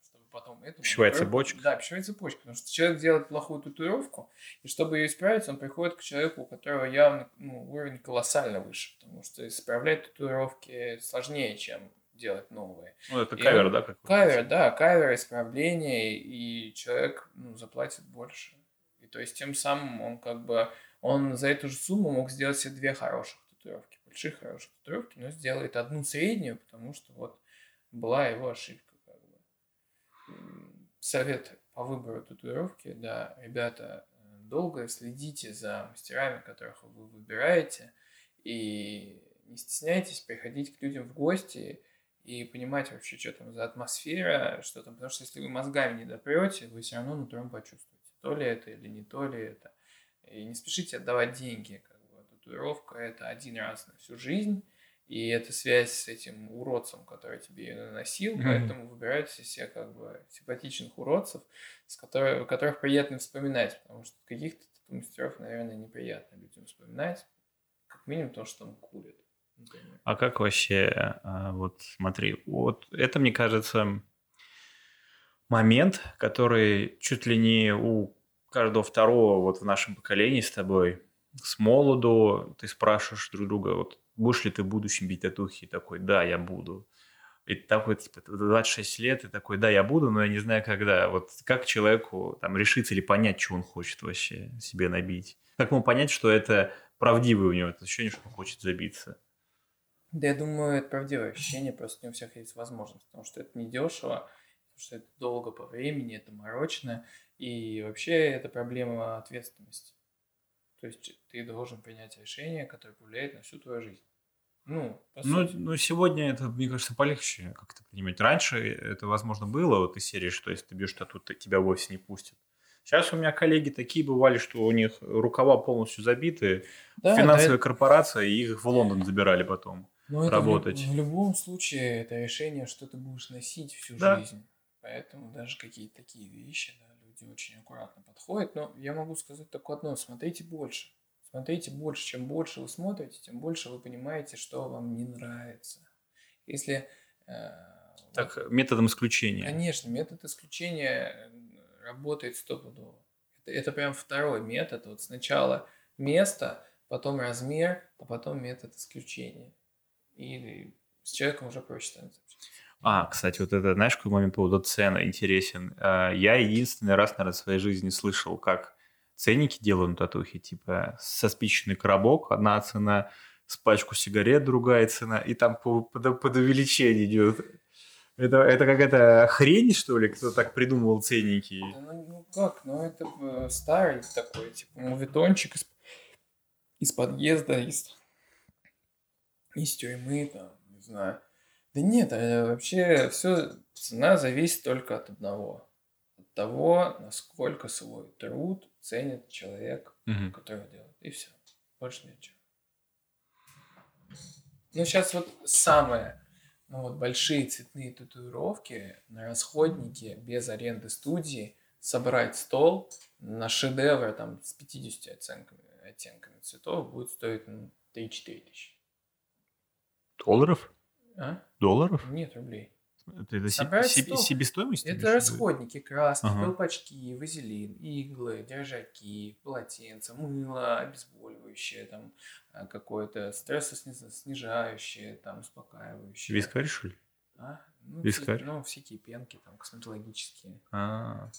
чтобы потом... эту пищевая рыбку... цепочка. Да, пищевая цепочка, потому что человек делает плохую татуировку, и чтобы ее исправить, он приходит к человеку, у которого явно, ну, уровень колоссально выше, потому что исправлять татуировки сложнее, чем делать новые. Ну, это кавер, он... да? Какой-то? Кавер, да, кавер, исправление, и человек, ну, заплатит больше. И то есть тем самым он как бы, он за эту же сумму мог сделать себе две хороших татуировки, больших хороших татуировки, но сделает одну среднюю, потому что вот была его ошибка. Совет по выбору татуировки, да, ребята, долго следите за мастерами, которых вы выбираете, и не стесняйтесь приходить к людям в гости и понимать вообще, что там за атмосфера, что там, потому что если вы мозгами не допрете, вы все равно нутром почувствуете, то ли это или не то ли это, и не спешите отдавать деньги, как бы, татуировка это один раз на всю жизнь. И эта связь с этим уродцем, который тебе ее наносил, mm-hmm. поэтому выбирайте себе как бы симпатичных уродцев, с которых, которых приятно вспоминать, потому что каких-то мастеров, наверное, неприятно людям вспоминать, как минимум то, что там курят. Например. А как вообще, вот смотри, вот это, мне кажется, момент, который чуть ли не у каждого второго вот в нашем поколении с тобой, с молоду ты спрашиваешь друг друга, вот, будешь ли ты в будущем бить татухи? И такой, да, я буду. И такой, типа, двадцать шесть лет, и такой, да, я буду, но я не знаю, когда. Вот как человеку там решиться или понять, что он хочет вообще себе набить? Как ему понять, что это правдивое у него, это ощущение, что он хочет забиться? Да, я думаю, это правдивое ощущение, просто не у всех есть возможность, потому что это недешево, потому что это долго по времени, это морочно, и вообще это проблема ответственности. То есть ты должен принять решение, которое повлияет на всю твою жизнь. Ну, по сути. Ну, ну, сегодня это, мне кажется, полегче как-то принимать. Раньше это, возможно, было, вот из серии, что если ты бьешь тату, то тебя вовсе не пустят. Сейчас у меня коллеги такие бывали, что у них рукава полностью забиты, да, финансовая да, корпорация, и их в Лондон забирали потом но работать. Это в, в любом случае это решение, что ты будешь носить всю да. жизнь. Поэтому даже какие-то такие вещи, да. очень аккуратно подходит, но я могу сказать только одно, смотрите больше. Смотрите больше, чем больше вы смотрите, тем больше вы понимаете, что вам не нравится. Если... Э, так, вот, методом исключения. Конечно, метод исключения работает стопудово. Это, это прям второй метод. Вот сначала место, потом размер, а потом метод исключения. И с человеком уже проще становится. А, кстати, вот это, знаешь, какой момент по поводу цены интересен? Я единственный раз, наверное, в своей жизни слышал, как ценники делают на татухе, типа со спичечный коробок одна цена, с пачку сигарет другая цена, и там под, под увеличение идет. Это, это какая-то хрень, что ли, кто так придумывал ценники? Да, ну, ну как, ну это старый такой, типа мувитончик из, из подъезда, из, из тюрьмы, там, не знаю. Да нет, вообще все цена зависит только от одного. От того, насколько свой труд ценит человек, угу. который делает. И все. Больше ничего. Ну, сейчас вот самые ну, вот, большие цветные татуировки на расходнике без аренды студии собрать стол на шедевр там, с пятьюдесятью оттенками, оттенками цветов будет стоить ну, три-четыре тысячи. Долларов? А? Долларов? Нет, рублей. Это, это себе, себестоимость? Это расходники, краски, ага. колпачки, вазелин, иглы, держаки, полотенца, мыло, обезболивающее, там, какое-то стрессоснижающее, там, успокаивающее. Вискарь, что ли? А? Ну, вискарь? Всякие, ну, всякие пенки, там, косметологические. А-а-а.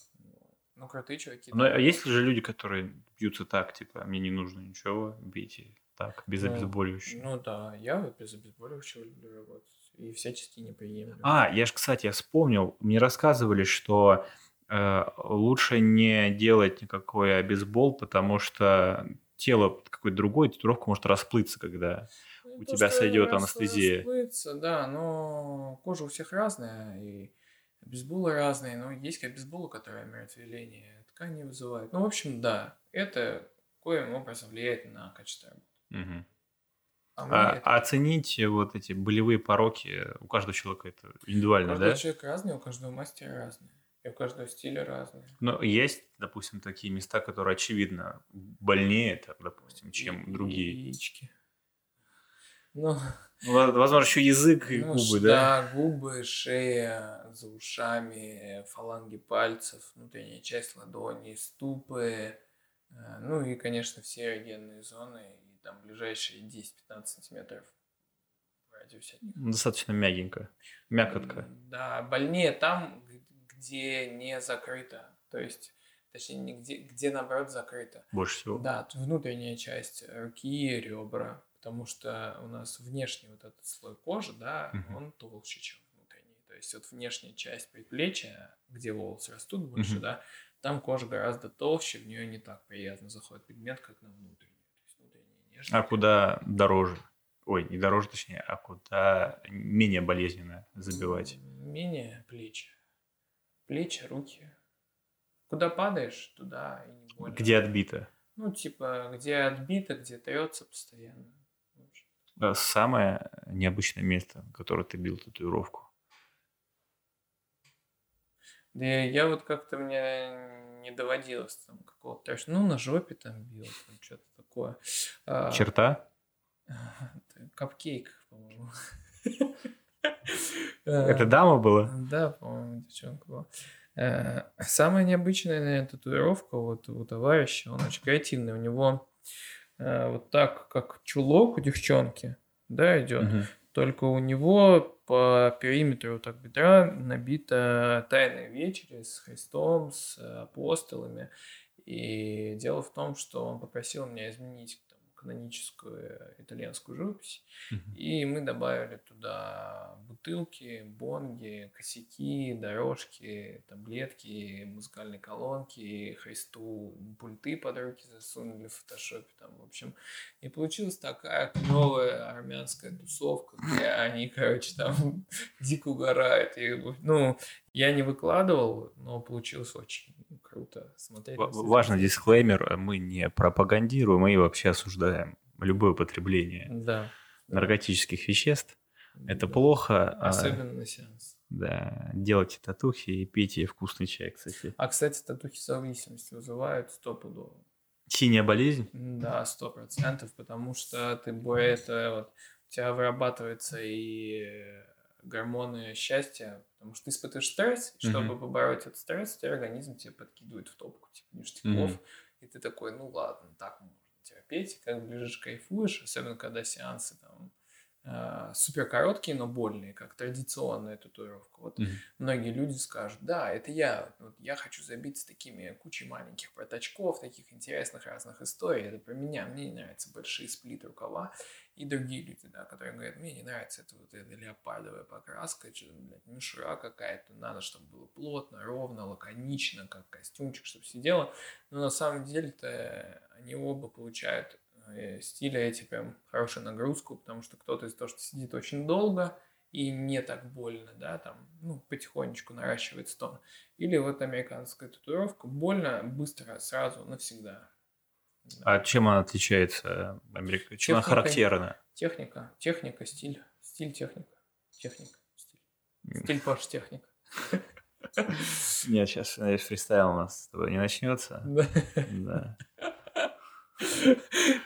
Ну, крутые чуваки. Ну, да. А есть же люди, которые бьются так, типа, мне не нужно ничего, бейте так, без ну, обезболивающего. Ну, да, я вот без обезболивающего люблю работать и всячески не приемлю. А, я же, кстати, я вспомнил, мне рассказывали, что э, лучше не делать никакой обезбол, потому что тело какое-то другое, татуировка может расплыться, когда... У то, тебя сойдет анестезия. Расплыться, да, но кожа у всех разная, и обезболы разные, но есть обезболы, которые омертвление ткани вызывают. Ну, в общем, да, это коим образом влияет на качество работы. Угу. А а, это... Оценить вот эти болевые пороки у каждого человека это индивидуально, да? У каждого да? человека разные, у каждого мастера разные. И у каждого стиля разные. Но есть, допустим, такие места, которые, очевидно, больнее, так, допустим, чем и, другие. Яички. Ну, ну, возможно, еще язык и ну, губы, да? Да, губы, шея, за ушами, фаланги пальцев, внутренняя часть ладони, ступы, ну и, конечно, все эрогенные зоны, и там ближайшие десять-пятнадцать сантиметров в радиусе. Достаточно мягенько, мякотка. Да, больнее там, где не закрыто, то есть... Точнее, где, где, наоборот, закрыто. Больше всего. Да, внутренняя часть руки, ребра, потому что у нас внешний вот этот слой кожи, да, uh-huh. он толще, чем внутренний. То есть вот внешняя часть предплечья, где волосы растут больше, uh-huh. да, там кожа гораздо толще, в нее не так приятно заходит пигмент, как на внутреннюю. То есть внутренняя нежная. А куда дороже? Ой, не дороже, точнее, а куда менее болезненно забивать? Менее плечи. Плечи, руки. Куда падаешь, туда и не больно. Где отбито? Ну, типа, где отбито, где трется постоянно. Самое необычное место, в которое ты бил татуировку? Да я, я вот как-то мне не доводилось там какого-то... Ну, на жопе там бил, там что-то такое. Черта? Капкейк, по-моему. Это дама была? Да, по-моему, девчонка была. Самая необычная, наверное, татуировка вот у товарища, он очень креативный, у него э, вот так, как чулок у девчонки, да, идет, угу. только у него по периметру так бедра набита «Тайная вечеря» с Христом, с апостолами, и дело в том, что он попросил меня изменить там, каноническую итальянскую живопись, угу. и мы добавили туда бутылки, бонги, косяки, дорожки, таблетки, музыкальные колонки, Христу пульты под руки засунули в фотошопе. Там, в общем, и получилась такая новая армянская тусовка, где они, короче, там дико угорают. И, ну, я не выкладывал, но получилось очень круто смотреть. Важный дисклеймер, мы не пропагандируем, мы вообще осуждаем любое употребление да, наркотических да. веществ. Это да. плохо. Особенно а, на сеанс. Да, делайте татухи и пейте вкусный чай, кстати. А, кстати, татухи зависимости вызывают стопудово. Синяя болезнь? Да, сто процентов, потому что ты более это вот, у тебя вырабатываются и гормоны счастья, потому что ты испытываешь стресс, и чтобы mm-hmm. побороть этот стресс, у тебя организм тебе подкидывает в топку, типа ништяков, mm-hmm. и ты такой, ну ладно, так можно терпеть, как лежишь, кайфуешь, особенно когда сеансы там супер короткие, но больные, как традиционная татуировка. Вот mm-hmm. многие люди скажут, да, это я, вот я хочу забить с такими кучей маленьких проточков, таких интересных разных историй, это про меня, мне не нравятся большие сплит-рукава. И другие люди, да, которые говорят, мне не нравится эта вот эта леопардовая покраска, что-то, блядь, мишура какая-то, надо, чтобы было плотно, ровно, лаконично, как костюмчик, чтобы сидело. Но на самом деле-то они оба получают стиля эти прям хорошую нагрузку, потому что кто-то из того, что сидит очень долго и не так больно, да, там, ну, потихонечку наращивает стон. Или вот американская татуировка больно, быстро, сразу, навсегда. Да. А чем она отличается? Америка? Чем техника, она характерна? Техника, техника, стиль, стиль, техника, техника, стиль, стиль, Паш, техника. Нет, сейчас, надеюсь, фристайл у нас с тобой не начнется. Да.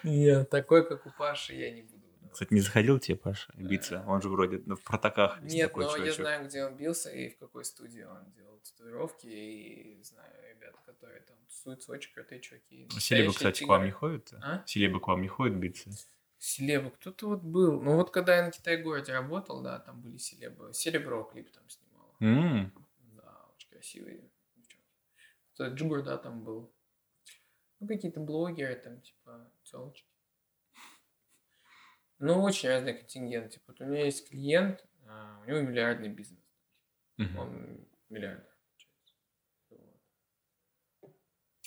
Нет, такой, как у Паши, я не буду. Кстати, не заходил тебе, Паша, биться? Он же вроде в протоках. Нет, но я знаю, где он бился и в какой студии он делал татуировки. И знаю ребят, которые там тусуются, очень крутые чуваки. Селеба, кстати, к вам не ходит? Селеба к вам не ходит биться? Селеба, кто-то вот был. Ну вот когда я на Китай-городе работал, да, там были селебы. Серебро клип там снимала. Да, очень красивые. Джугур, да, там был. Ну, какие-то блогеры, там, типа, телочки. Ну, очень разные контингенты. Вот у меня есть клиент, у него миллиардный бизнес. Угу. Он миллиардер.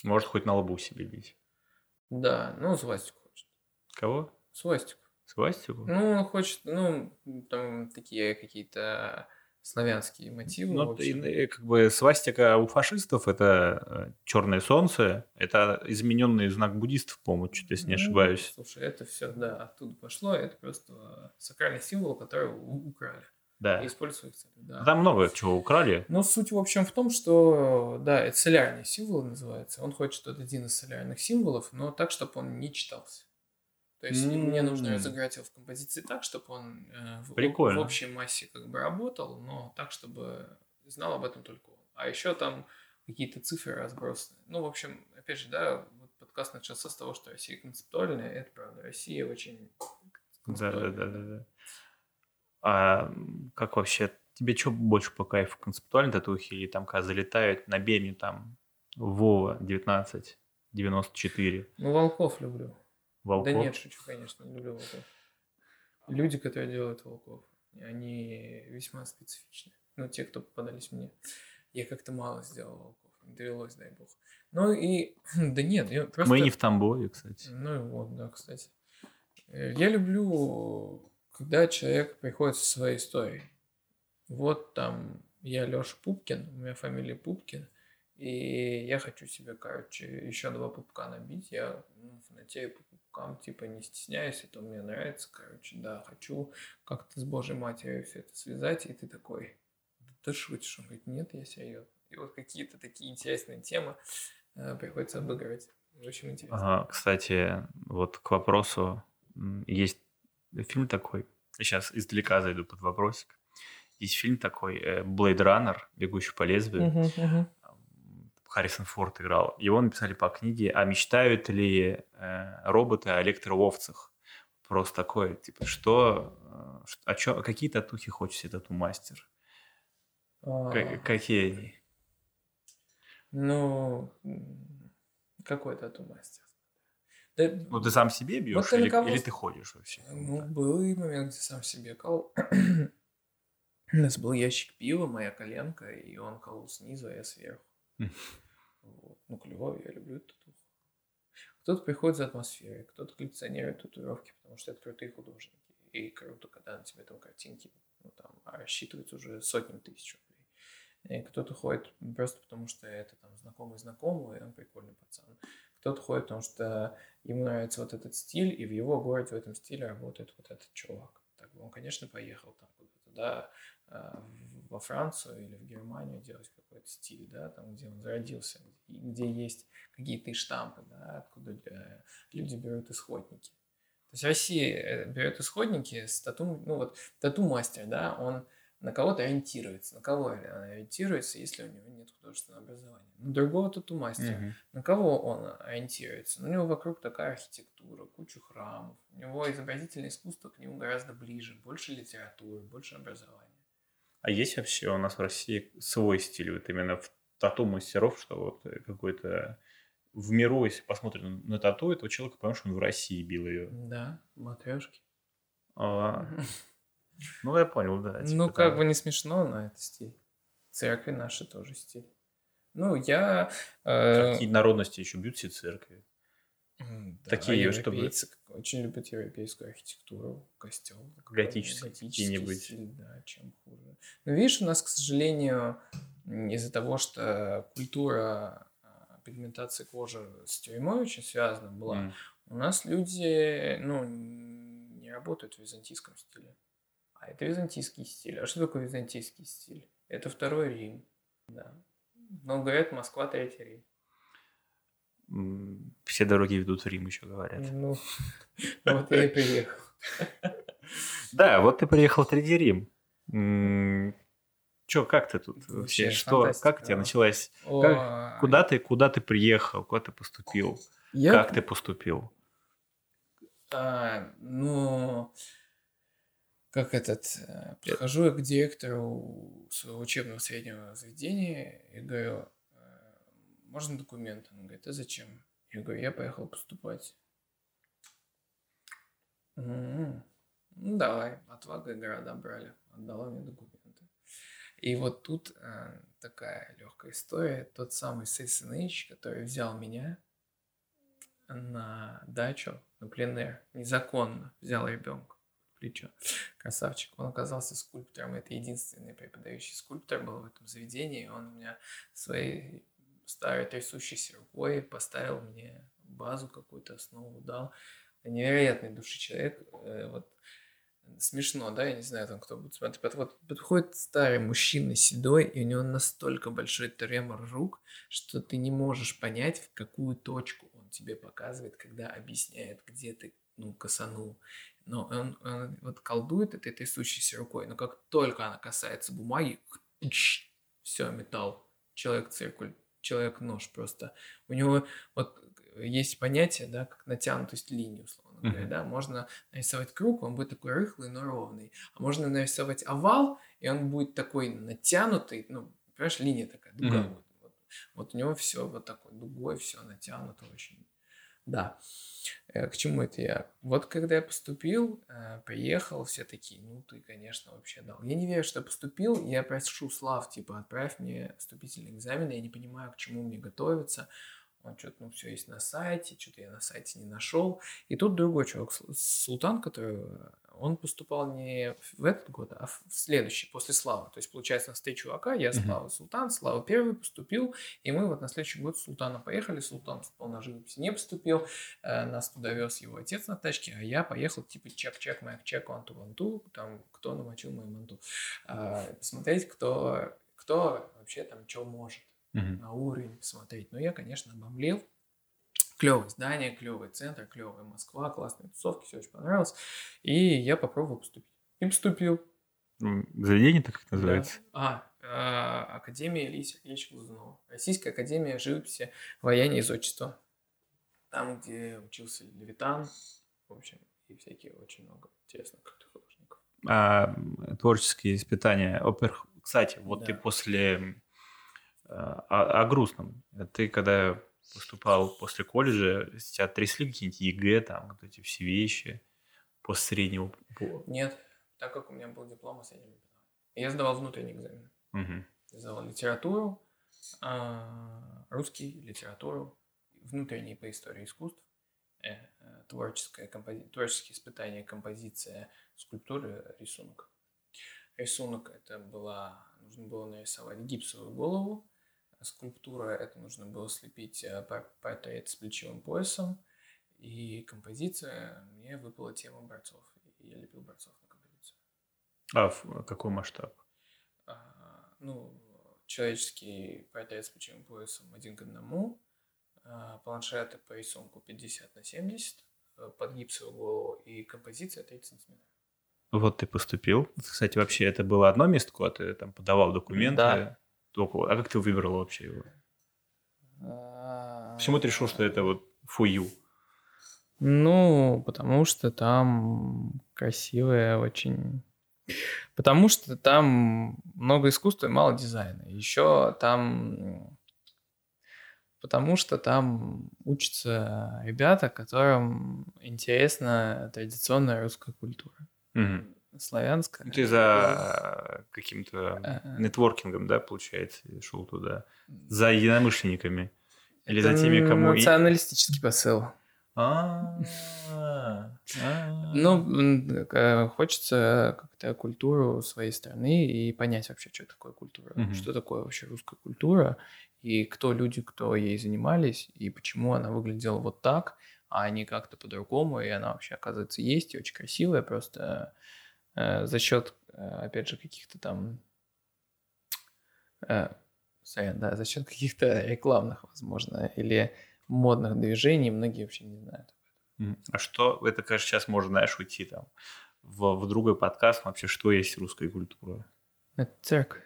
Может хоть на лбу себе бить. Да, ну, свастику хочет. Кого? Свастику. Свастику? Ну, он хочет, ну, там такие какие-то славянские мотивы. Ну, и, как бы свастика у фашистов — это черное солнце, это измененный знак буддистов, по-моему, чуть если ну, не ошибаюсь. Слушай, это все, да, оттуда пошло, это просто сакральный символ, который украли. Да. И используют, да. Там много чего украли. Но суть, в общем, в том, что, да, это солярный символ называется. Он хочет что-то один из солярных символов, но так, чтобы он не читался. То есть mm-hmm. мне нужно разыграть его в композиции так, чтобы он э, в, в общей массе как бы работал, но так, чтобы знал об этом только он. А еще там какие-то цифры разбросаны. Ну, в общем, опять же, да, вот подкаст начался с того, что Россия концептуальная. Это правда, Россия очень концептуальная. Да, да, да, да, да. А как вообще, тебе что больше по кайфу, концептуальной татухи или там, когда залетают на бене там Вова девятнадцать девяносто четыре? Ну, волков люблю. Волков? Да нет, шучу, конечно, не люблю волков. Люди, которые делают волков, они весьма специфичны. Ну, те, кто попадались мне. Я как-то мало сделал волков, не довелось, дай бог. Ну и, да нет, я просто... Мы не в Тамбове, кстати. Ну и вот, да, кстати. Я люблю... Когда человек приходит со своей историей. Вот там я Лёша Пупкин, у меня фамилия Пупкин, и я хочу себе, короче, еще два пупка набить. Я ну, фанатею по пупкам, типа не стесняюсь, это мне нравится, короче, да, хочу как-то с Божьей Матерью все это связать, и ты такой, да ты шутишь, он говорит, нет, я серьезно. И вот какие-то такие интересные темы э, приходится обыгрывать. Очень интересно. Ага, кстати, вот к вопросу есть фильм такой, сейчас издалека зайду под вопросик. Есть фильм такой, Blade Runner, «Бегущий по лезвию». Uh-huh, uh-huh. Харрисон Форд играл. Его написали по книге «А мечтают ли роботы о электроовцах?» Просто такое, типа, что... А чё, какие татухи хочет себе тату-мастер? Uh-huh. Какие они? Ну, какой тату-мастер? Да, ну, ты сам себе бьешь вот или, или ты ходишь вообще? Ну, был и момент, где сам себе колол. У нас был ящик пива, моя коленка, и он колол снизу, а я сверху. Вот. Ну, клево, я люблю татуху. Кто-то приходит за атмосферой, кто-то коллекционирует татуировки, потому что это крутые художники. И круто, когда на тебе там картинки, ну, там, рассчитываются уже сотни тысяч рублей. И кто-то ходит просто потому, что это там знакомый знакомого, и он прикольный пацан. Кто-то ходит, потому что ему нравится вот этот стиль, и в его городе в этом стиле работает вот этот чувак. Так, он, конечно, поехал там туда, во Францию или в Германию делать какой-то стиль, да, там, где он зародился, где есть какие-то штампы, да, откуда люди берут исходники. То есть Россия берет исходники с тату, ну вот тату-мастер, да, он на кого-то ориентируется. На кого он ориентируется, если у него нет художественного образования? На другого тату-мастера. Uh-huh. На кого он ориентируется? У него вокруг такая архитектура, куча храмов. У него изобразительное искусство к нему гораздо ближе. Больше литературы, больше образования. А есть вообще у нас в России свой стиль? Вот именно в тату-мастеров, что вот какой-то... В миру, если посмотрим на тату, этого человека, понимаешь, он в России бил ее. Да, матрешки. Ну, я понял, да. Типа, ну, как там... бы не смешно, но это стиль. Церкви наши тоже стиль. Ну, я... Э... Какие народности еще бьют все церкви? Да, такие, чтобы... Очень любят европейскую архитектуру, костел. Готический, готический стиль, да, чем хуже. Но видишь, у нас, к сожалению, из-за того, что культура пигментации кожи с тюрьмой очень связана была, mm. у нас люди, ну, не работают в византийском стиле. А это византийский стиль. А что такое византийский стиль? Это второй Рим. Да. Но говорят, Москва, третий Рим. Все дороги ведут в Рим, еще говорят. Ну, вот я и приехал. Да, вот ты приехал в третий Рим. Че, как ты тут вообще? Что? Как у тебя началась? Куда ты, куда ты приехал? Куда ты поступил? Как ты поступил? Ну... Как этот, прихожу я к директору своего учебного среднего заведения и говорю, можно документ? Он говорит, а зачем? Я говорю, я поехал поступать. Ну, давай, отвага и гора добрали. Отдала мне документы. И вот тут э, такая легкая история. Тот самый Сейс Иныч, который взял меня на дачу, на пленэр, незаконно взял ребенка в плечо. Красавчик. Он оказался скульптором. Это единственный преподающий скульптор был в этом заведении. Он у меня своей старой трясущейся рукой поставил мне базу какую-то, основу дал. Невероятный души человек. Вот. Смешно, да? Я не знаю, там кто будет смотреть. Вот подходит старый мужчина седой, и у него настолько большой тремор рук, что ты не можешь понять, в какую точку он тебе показывает, когда объясняет, где ты, ну, косанул. Но он, он вот колдует этой трясущейся рукой, но как только она касается бумаги, все, металл, человек-циркуль, человек-нож просто. У него вот есть понятие, да, как натянутость линии, условно говоря, mm-hmm. да, можно нарисовать круг, он будет такой рыхлый, но ровный, а можно нарисовать овал, и он будет такой натянутый, ну, понимаешь, линия такая, дуга, mm-hmm. вот, вот у него все вот такой дугой, все натянуто очень, да, к чему это я, вот когда я поступил, приехал, все такие, ну, ты, конечно, вообще дал, я не верю, что я поступил, я прошу Слав, типа, отправь мне вступительные экзамены, я не понимаю, к чему мне готовиться. Он что-то, ну, все есть на сайте, что-то я на сайте не нашел. И тут другой человек, Султан, который, он поступал не в этот год, а в следующий, после Славы. То есть, получается, у нас три чувака, я, Слава, Султан. Слава первый поступил, и мы вот на следующий год с Султаном поехали. Султан поступал на живописи, не поступил. Нас туда вез его отец на тачке, а я поехал, типа, чек-чек, маяк-чек, ванту-ванту, там, кто намочил мою манту. Посмотреть, кто, кто вообще там что может. Uh-huh. На уровень посмотреть. Но я, конечно, обомлел. Клевое здание, клевый центр, клевая Москва, классные тусовки, все очень понравилось. И я попробовал поступить. И поступил. Заведение так как называется? Да. А, Академия Ильи Сергеевича Глазунова. Российская академия живописи, ваяния и зодчества. Там, где учился Левитан, в общем, и всякие очень много интересных художников. А, творческие испытания. Кстати, вот да. Ты после... О, о грустном. Ты когда поступал после колледжа, тебя трясли какие-нибудь ЕГЭ, там, вот эти все вещи после среднего? Нет, так как у меня был диплом о среднем экзамене. Я сдавал внутренний экзамен. Угу. Я сдавал литературу, русский, литературу, внутренние по истории искусств, творческое, компози... творческие испытания, композиция, скульптура, рисунок. Рисунок это была... Нужно было нарисовать гипсовую голову. Скульптура, это нужно было слепить портрет с плечевым поясом, и композиция, мне выпала тема борцов, я лепил борцов на композицию. А в какой масштаб? А, ну, человеческий портрет с плечевым поясом один к одному, а, планшеты по рисунку пятьдесят на семьдесят, под гипсовую голову и композиция тридцать сантиметров. Вот ты поступил. Кстати, вообще это было одно место, куда ты там подавал документы? Да. А как ты выбрал вообще его? Почему ты решил, что это вот for you? Ну, потому что там красивое очень... Потому что там много искусства и мало дизайна. Еще там... Потому что там учатся ребята, которым интересна традиционная русская культура. Угу. Славянская. Ты за каким-то нетворкингом, да, получается, шел туда? За единомышленниками? Или это за теми, кому... националистический посыл. Ну, хочется как-то культуру своей страны и понять вообще, что такое культура. Что такое вообще русская культура, и кто люди, кто ей занимались, и почему она выглядела вот так, а не как-то по-другому, и она вообще, оказывается, есть, и очень красивая, просто э, за счет, э, опять же, каких-то там... Э, сорян, да, за счет каких-то рекламных, возможно, или модных движений многие вообще не знают. А что, это, конечно, сейчас можно, знаешь, уйти там в, в другой подкаст, вообще, что есть русская культура? Это церковь.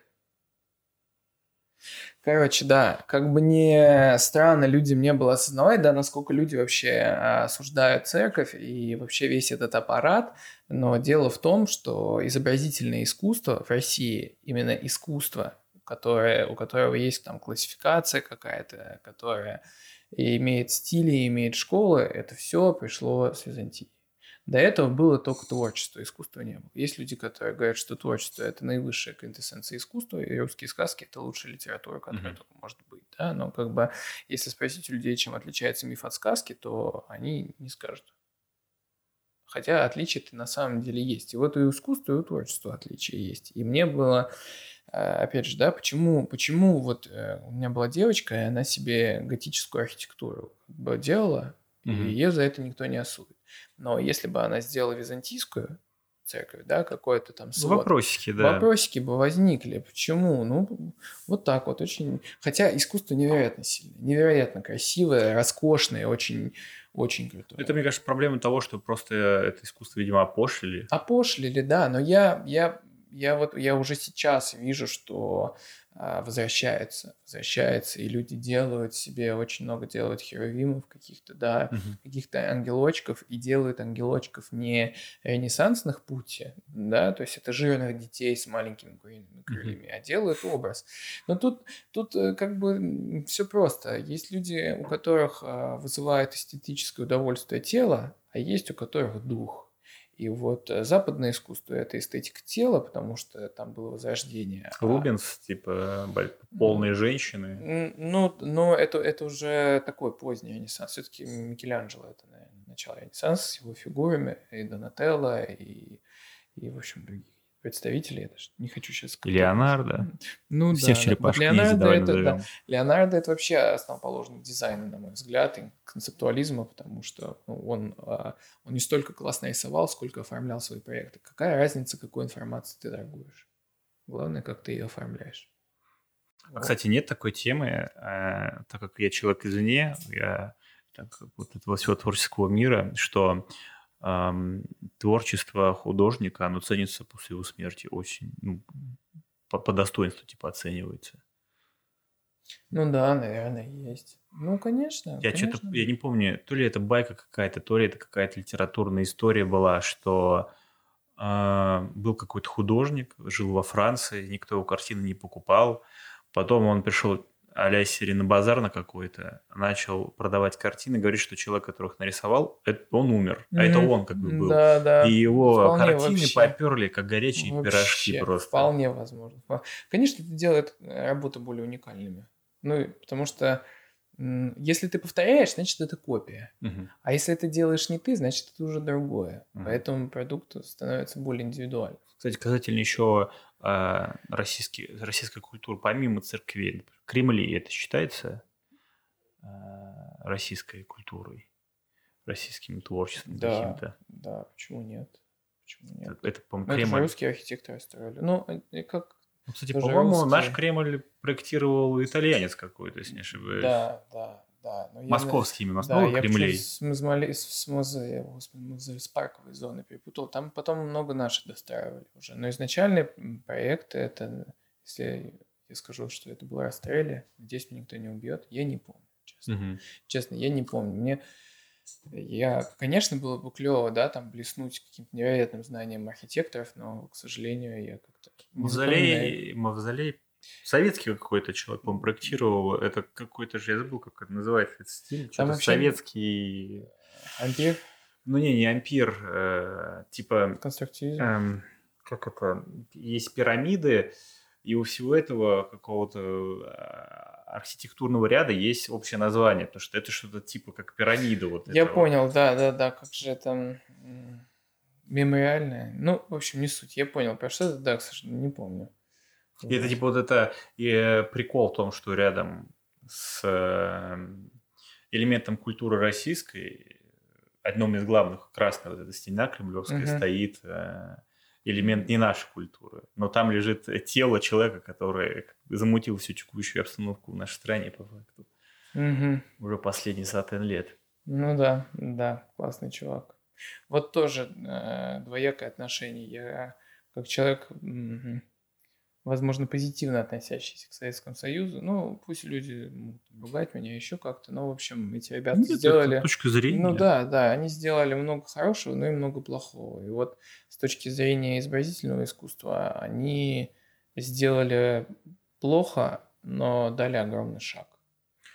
Короче, да, как бы не странно людям не было осознавать, да, насколько люди вообще осуждают церковь и вообще весь этот аппарат, но дело в том, что изобразительное искусство в России, именно искусство, которое, у которого есть там классификация какая-то, которая имеет стили, имеет школы, это все пришло с Византии. До этого было только творчество, искусства не было. Есть люди, которые говорят, что творчество – это наивысшая квинтэссенция искусства, и русские сказки – это лучшая литература, которая mm-hmm. только может быть. Да? Но как бы, если спросить у людей, чем отличается миф от сказки, то они не скажут. Хотя отличия-то на самом деле есть. И вот и у искусства, и у творчества отличия есть. И мне было, опять же, да, почему, почему вот у меня была девочка, и она себе готическую архитектуру как бы делала, mm-hmm. и ее за это никто не осудит. Но если бы она сделала византийскую церковь, да, какой-то там свод... Вопросики, да. Вопросики бы возникли. Почему? Ну, вот так вот очень... Хотя искусство невероятно сильное, невероятно красивое, роскошное, очень, очень крутое. Это, мне кажется, проблема того, что просто это искусство, видимо, опошлили. Опошлили, да, но я, я, я, вот, я уже сейчас вижу, что возвращается, возвращается, и люди делают себе, очень много делают херувимов каких-то, да, uh-huh. каких-то ангелочков, и делают ангелочков не ренессансных пути, да, то есть это жирных детей с маленькими крыльями, uh-huh. а делают образ. Но тут, тут как бы все просто. Есть люди, у которых вызывает эстетическое удовольствие тело, а есть у которых дух. И вот западное искусство – это эстетика тела, потому что там было возрождение. Рубенс, а... типа полные женщины. Ну, но это, это уже такой поздний ренессанс. Все-таки Микеланджело – это, наверное, начало ренессанса с его фигурами, и Донателло, и, и в общем, другие представители. Я даже не хочу сейчас сказать. Леонардо. Ну, все да, в черепашке Леонардо это, да. Леонардо – это вообще основоположник дизайна, на мой взгляд, и концептуализма, потому что он, он не столько классно рисовал, сколько оформлял свои проекты. Какая разница, какой информацией ты торгуешь? Главное, как ты ее оформляешь. А, вот. Кстати, нет такой темы, так как я человек извне, я так, вот этого всего творческого мира, что... творчество художника, оно ценится после его смерти очень, ну, по, по достоинству типа оценивается. Ну да, наверное, есть. Ну, конечно. Я конечно. что-то, я не помню, то ли это байка какая-то, то ли это какая-то литературная история была, что э, был какой-то художник, жил во Франции, никто его картины не покупал. Потом он пришел а-ля серенобазар на какой-то, начал продавать картины, говорит, что человек, которых нарисовал, это он умер. Mm-hmm. А это он как бы был. Да, да. И его вполне картины вообще. Поперли, как горячие вообще. Пирожки просто. Вполне возможно. Конечно, это делает работы более уникальными. Ну, потому что если ты повторяешь, значит, это копия. Mm-hmm. А если это делаешь не ты, значит, это уже другое. Mm-hmm. Поэтому продукт становится более индивидуальным. Кстати, касательно еще... Российский, российская культура, помимо церквей, Кремли, это считается российской культурой, российским творчеством да, каким-то? Да, почему нет? Почему нет? Это, по-моему, Кремль... это же русские архитекторы строили. Ну, как... ну кстати, тоже по-моему, русские... наш Кремль проектировал итальянец какой-то, если не ошибаюсь. Да, да. Да, но московский именно, да, я Кремлей. С, мазмали, с, с, музея, с парковой зоны перепутал. Там потом много наших достраивали уже. Но изначальный проект, это, если я скажу, что это было расстреле, здесь меня никто не убьет, я не помню, честно. Угу. Честно, я не помню. Мне, я, конечно, было бы клево, да, там блеснуть каким-то невероятным знанием архитекторов, но, к сожалению, я как-то... Мавзолей, мавзолей... Советский какой-то человек, по-моему, проектировал. Это какой-то же, я забыл, как это называется. Это стиль, там вообще... советский... Ампир? Ну, не, не ампир. Э, типа... Конструктивизм? Эм, как это? Есть пирамиды, и у всего этого какого-то архитектурного ряда есть общее название, потому что это что-то типа как пирамида. Вот я этого. Понял, да-да-да. Как же это... Мемориальное. Ну, в общем, не суть. Я понял. Про что это? Да, к сожалению, не помню. И это типа вот это и прикол в том, что рядом с элементом культуры российской, одном из главных, красная вот эта стена кремлевская, uh-huh. стоит элемент не нашей культуры. Но там лежит тело человека, который замутил всю текущую обстановку в нашей стране по факту. Uh-huh. Уже последние сотен лет. Ну да, да, классный чувак. Вот тоже э, двоякое отношение. Я как человек... Uh-huh. возможно, позитивно относящиеся к Советскому Союзу. Ну, пусть люди могут ругать меня еще как-то, но, в общем, эти ребята Нет, сделали... С точки зрения... Ну да, да, они сделали много хорошего, но и много плохого. И вот с точки зрения изобразительного искусства они сделали плохо, но дали огромный шаг.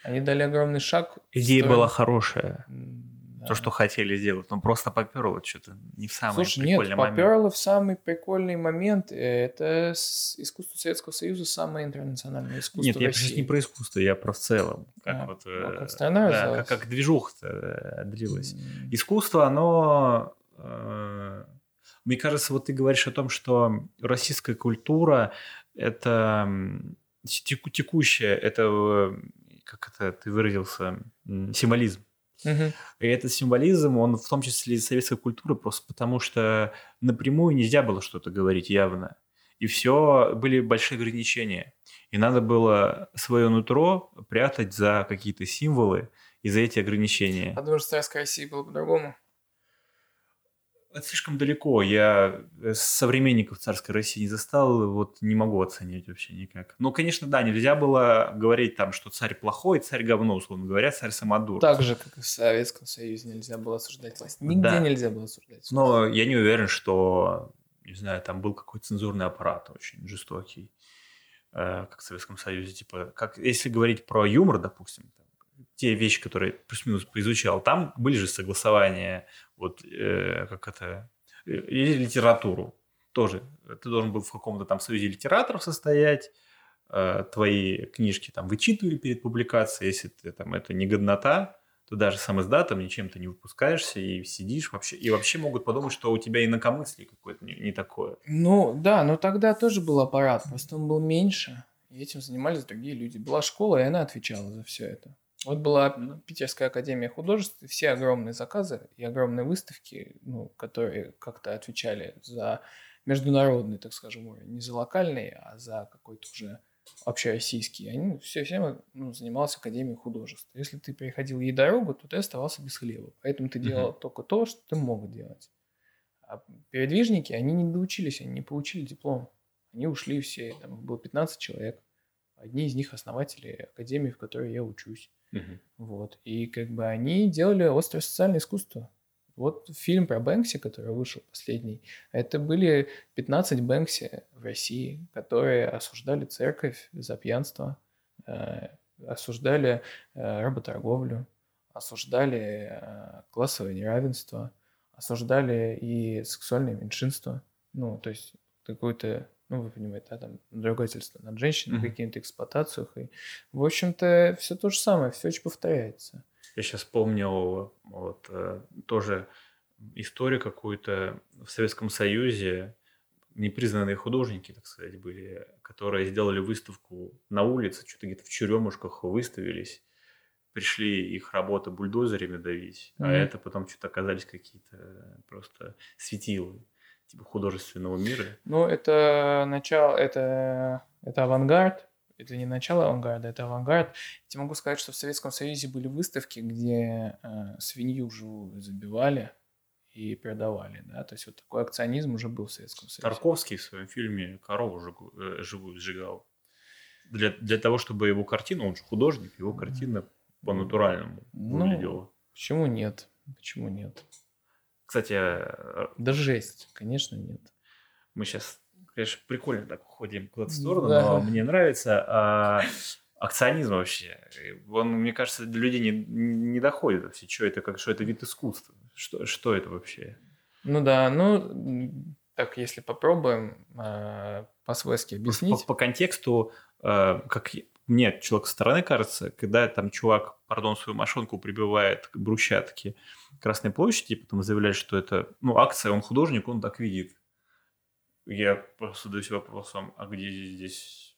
Они дали огромный шаг. Идея строя... была хорошая. Да. То, что хотели сделать. Но просто поперло что-то не в самый Слушай, прикольный нет, момент. Слушай, нет, поперло в самый прикольный момент. Это искусство Советского Союза, самое интернациональное искусство Нет, России. Я сейчас не про искусство, я про в целом. Как, а, вот, как страна да, как, как движуха-то длилась. Mm. Искусство, оно... Э, мне кажется, вот ты говоришь о том, что российская культура это теку, текущая, это... как это ты выразился, символизм. Uh-huh. И этот символизм, он в том числе из советской культуры, просто потому что напрямую нельзя было что-то говорить явно. И все, были большие ограничения. И надо было свое нутро прятать за какие-то символы и за эти ограничения. А думаешь, в Советской России было по-другому? Это слишком далеко. Я современников царской России не застал, вот не могу оценивать вообще никак. Ну, конечно, да, нельзя было говорить там, что царь плохой, царь говно, условно говоря, царь самодур. Так же, как и в Советском Союзе нельзя было осуждать власть. Нигде да. нельзя было осуждать власть. Но я не уверен, что, не знаю, там был какой-то цензурный аппарат очень жестокий, как в Советском Союзе. Типа, как, если говорить про юмор, допустим, те вещи, которые плюс-минус поизучал, там были же согласования, вот э, как это, или литературу тоже. Ты должен был в каком-то там союзе литераторов состоять, э, твои книжки там вычитывали перед публикацией, если ты там это не годнота, то даже сам издатом ничем ты не выпускаешься и сидишь вообще, и вообще могут подумать, что у тебя инакомыслие какое-то не, не такое. Ну да, но тогда тоже был аппарат, просто он был меньше, и этим занимались другие люди. Была школа, и она отвечала за все это. Вот была Питерская академия художеств, и все огромные заказы и огромные выставки, ну, которые как-то отвечали за международный, так скажем, уровень, не за локальный, а за какой-то уже общероссийский. Они все, всем ну, занималась Академией художеств. Если ты переходил ей дорогу, то ты оставался без хлеба. Поэтому ты делал uh-huh. только то, что ты мог делать. А передвижники, они не доучились, они не получили диплом. Они ушли все, там было пятнадцать человек. Одни из них основатели академии, в которой я учусь. Uh-huh. Вот. И как бы они делали острое социальное искусство. Вот фильм про Бэнкси, который вышел последний, это были пятнадцать Бэнкси в России, которые осуждали церковь за пьянство, э, осуждали э, работорговлю, осуждали э, классовое неравенство, осуждали и сексуальное меньшинство. Ну, то есть какую-то... Ну, вы понимаете, да, там надругательство над женщинами, mm-hmm. какими-то эксплуатациях. И, в общем-то, все то же самое, все очень повторяется. Я сейчас вспомнил вот, тоже историю какую-то в Советском Союзе. Непризнанные художники, так сказать, были, которые сделали выставку на улице, что-то где-то в черемушках выставились. Пришли их работы бульдозерами давить, mm-hmm. а это потом что-то оказались какие-то просто светилы. Типа художественного мира. Ну, это начало, это, это авангард. Это не начало авангарда, это авангард. Я тебе могу сказать, что в Советском Союзе были выставки, где э, свинью живую забивали и продавали. Да? То есть вот такой акционизм уже был в Советском Союзе. Тарковский в своем фильме корову жигу, э, живую сжигал. Для, для того, чтобы его картина, он же художник, его картина mm-hmm. по-натуральному ну, выглядела. Почему нет? Почему нет? Кстати... Да жесть, конечно, нет. Мы сейчас, конечно, прикольно так уходим куда-то в сторону, да. но мне нравится а, акционизм вообще. Он, мне кажется, для людей не, не доходит вообще, что это, как, что это вид искусства, что, что это вообще. Ну да, ну так если попробуем а, по-свойски объяснить. По, по контексту, а, как мне человек со стороны кажется, когда там чувак, пардон, свою машинку прибивает к брусчатке, Красной площади, потом заявляет, что это ну, акция, он художник, он так видит. Я просто задаюсь вопросом, а где здесь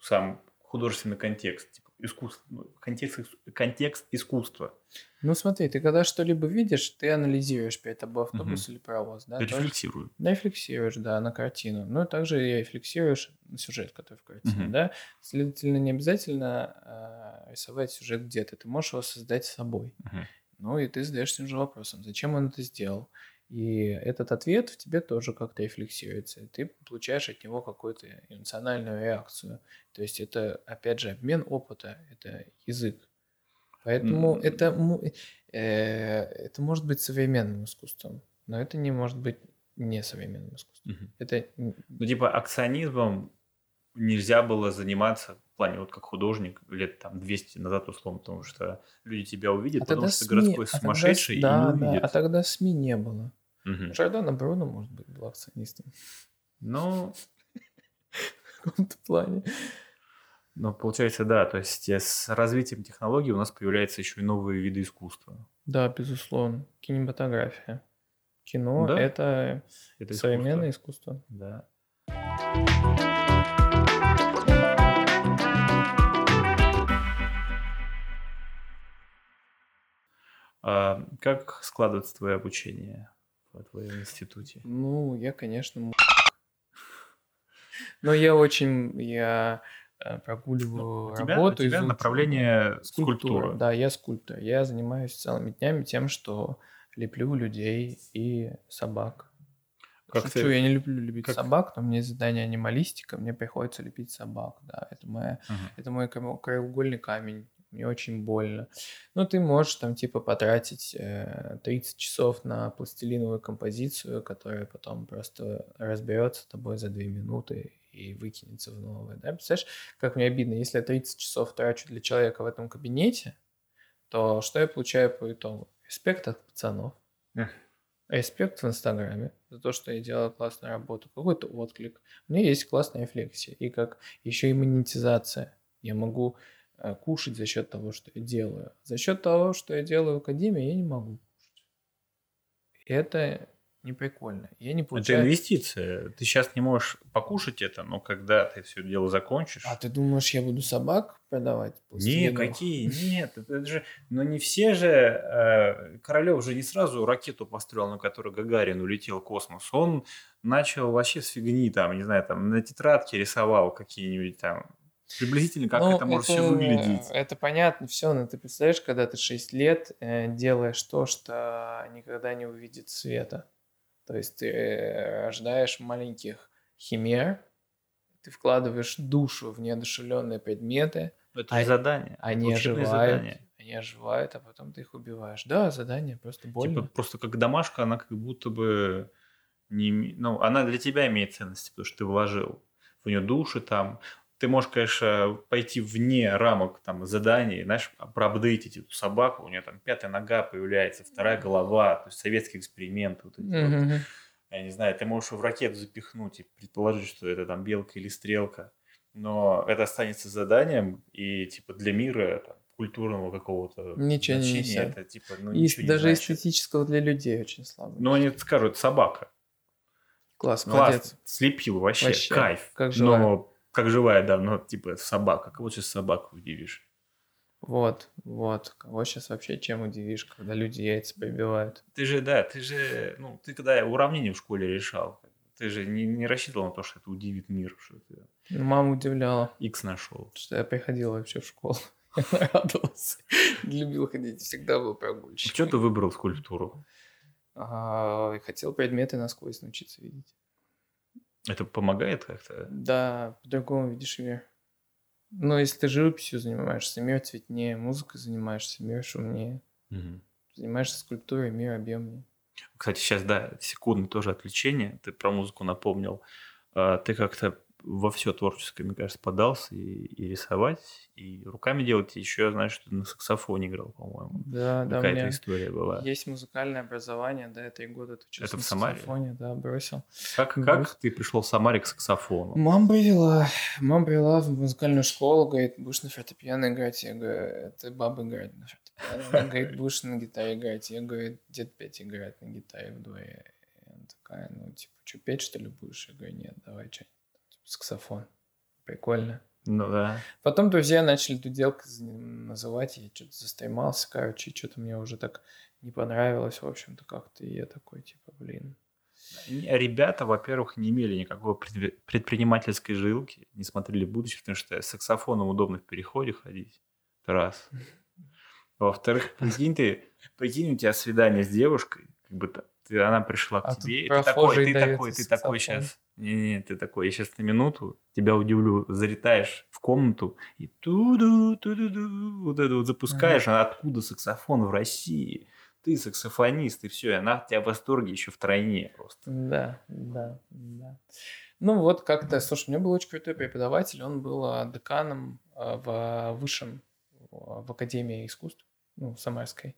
сам художественный контекст? Типа, искусство, контекст, контекст искусства. Ну смотри, ты когда что-либо видишь, ты анализируешь, перед тобой автобус угу. или паровоз. Да? Рефлексируешь. Да, рефлексируешь, да, на картину. Ну и также рефлексируешь на сюжет, который в картине. Угу. Да? Следовательно, не обязательно э, рисовать сюжет где-то. Ты можешь его создать собой. Угу. Ну, и ты задаешь тем же вопросом, зачем он это сделал. И этот ответ в тебе тоже как-то рефлексируется. И ты получаешь от него какую-то эмоциональную реакцию. То есть это, опять же, обмен опыта, это язык. Поэтому mm-hmm. это, э, это может быть современным искусством, но это не может быть несовременным искусством. Mm-hmm. Это... Ну, типа акционизмом нельзя было заниматься в плане, вот как художник, лет там двести назад, условно, потому что люди тебя увидят, а потому что СМИ... городской а сумасшедший тогда... и да, не увидят. Да, а тогда СМИ не было. Угу. Жордана Бруно, может быть, был акционистом. Ну... В каком-то плане. Ну, получается, да, то есть с развитием технологий у нас появляются еще и новые виды искусства. Да, безусловно. Кинематография. Кино да. – это, это современное искусство. искусство. Да. А как складывается твое обучение в твоем институте? Ну, я, конечно, м... но я очень, я прогуливаю у тебя, работу. У тебя из... направление скульптура. скульптура. Да, я скульптор. Я занимаюсь целыми днями тем, что леплю людей и собак. Как Шучу, ты... я не люблю любить как... собак, но мне задание анималистика, мне приходится лепить собак. Да, это, моя... угу. это мой краеугольный камень. Мне очень больно. Ну, ты можешь там типа потратить э, тридцать часов на пластилиновую композицию, которая потом просто разберется с тобой за две минуты и выкинется в новое. Да? Представляешь, как мне обидно, если я тридцать часов трачу для человека в этом кабинете, то что я получаю по итогу? Респект от пацанов. Респект в Инстаграме за то, что я делаю классную работу. Какой-то отклик. У меня есть классная рефлексия. И как еще и монетизация. Я могу... кушать за счет того, что я делаю. За счет того, что я делаю в академии, я не могу кушать. Это не прикольно. Я не получаю... Это инвестиция. Ты сейчас не можешь покушать это, но когда ты все дело закончишь... А ты думаешь, я буду собак продавать? Не, какие? Нет, это же... Но не все же... Королёв же не сразу ракету построил, на которую Гагарин улетел в космос. Он начал вообще с фигни, там, не знаю, там, на тетрадке рисовал какие-нибудь там... Приблизительно, как ну, это может все выглядеть. Это понятно, все, но ты представляешь, когда ты шесть лет э, делаешь то, что никогда не увидит света. То есть ты э, рождаешь маленьких химер, ты вкладываешь душу в неодушевленные предметы. Это а, же задание. Они оживают, задание. Они оживают, а потом ты их убиваешь. Да, задание просто больно. Типа, просто как домашка, она как будто бы... не, ну, она для тебя имеет ценности, потому что ты вложил в нее души там... Ты можешь, конечно, пойти вне рамок там, заданий, знаешь, проапдейтить эту собаку, у нее там пятая нога появляется, вторая голова, то есть советский эксперимент. Вот эти mm-hmm. вот, я не знаю, ты можешь в ракету запихнуть и предположить, что это там белка или стрелка, но это останется заданием, и типа для мира там, культурного какого-то ничего значения не это типа, ну, и ничего даже не эстетического для людей очень слабо. Ну, они скажут, собака. Класс, Класс молодец. Слепил, вообще, вообще. Кайф. Как желаю. Но... Как живая, да, ну, типа, собака. Кого сейчас собаку удивишь? Вот, вот. Кого сейчас вообще чем удивишь, когда люди яйца прибивают? Ты же, да, ты же, ну, ты когда уравнение в школе решал, ты же не, не рассчитывал на то, что это удивит мир. Что ты... Мама удивляла. Икс нашел. Что я приходил вообще в школу. Я радовался. Любил ходить, всегда был прогульщик. Чего ты выбрал скульптуру? Хотел предметы насквозь научиться видеть. Это помогает как-то? Да, по-другому видишь мир. Но если ты живописью занимаешься, мир цветнее, музыкой занимаешься, мир шумнее. Угу. Занимаешься скульптурой, мир объемнее. Кстати, сейчас, да, секундное тоже отвлечение. Ты про музыку напомнил. Ты как-то во все творческое, мне кажется, подался и, и рисовать, и руками делать. Еще я знаю, что ты на саксофоне играл, по-моему. Да, да, у меня история была. Есть музыкальное образование, да, я три года отучился. Это в Самаре? Саксофоне, да, бросил. Как, как бросил. Ты пришел в Самаре к саксофону? Мама привела. Мама привела в музыкальную школу, говорит, будешь на фортепиано играть? Я говорю, это баба играет на фортепиано. Она говорит, будешь на гитаре играть? Я говорю, дед пять играет на гитаре вдвое. И она такая, ну, типа, что, петь, что ли, будешь? Я говорю, нет, давай что-нибудь. Саксофон. Прикольно. Ну да. Потом друзья начали эту делку называть, я что-то застремался, короче, что-то мне уже так не понравилось, в общем-то, как-то, и я такой, типа, блин. Ребята, во-первых, не имели никакой предпринимательской жилки, не смотрели будущее, потому что с саксофоном удобно в переходе ходить. Это раз. Во-вторых, прикинь ты, прикинь, у тебя свидание с девушкой, как бы ты, она пришла к а тебе, и ты такой, ты такой, ты такой сейчас... Не-не-не, ты такой, я сейчас на минуту тебя удивлю, залетаешь в комнату и ту-ду, ту-ду-ду, вот это вот запускаешь, ага. А откуда саксофон в России? Ты саксофонист, и все, и она от тебя в восторге еще втройне просто. Да, да, да. Ну вот как-то, слушай, у меня был очень крутой преподаватель, он был деканом в высшем, в Академии искусств, ну, Самарской.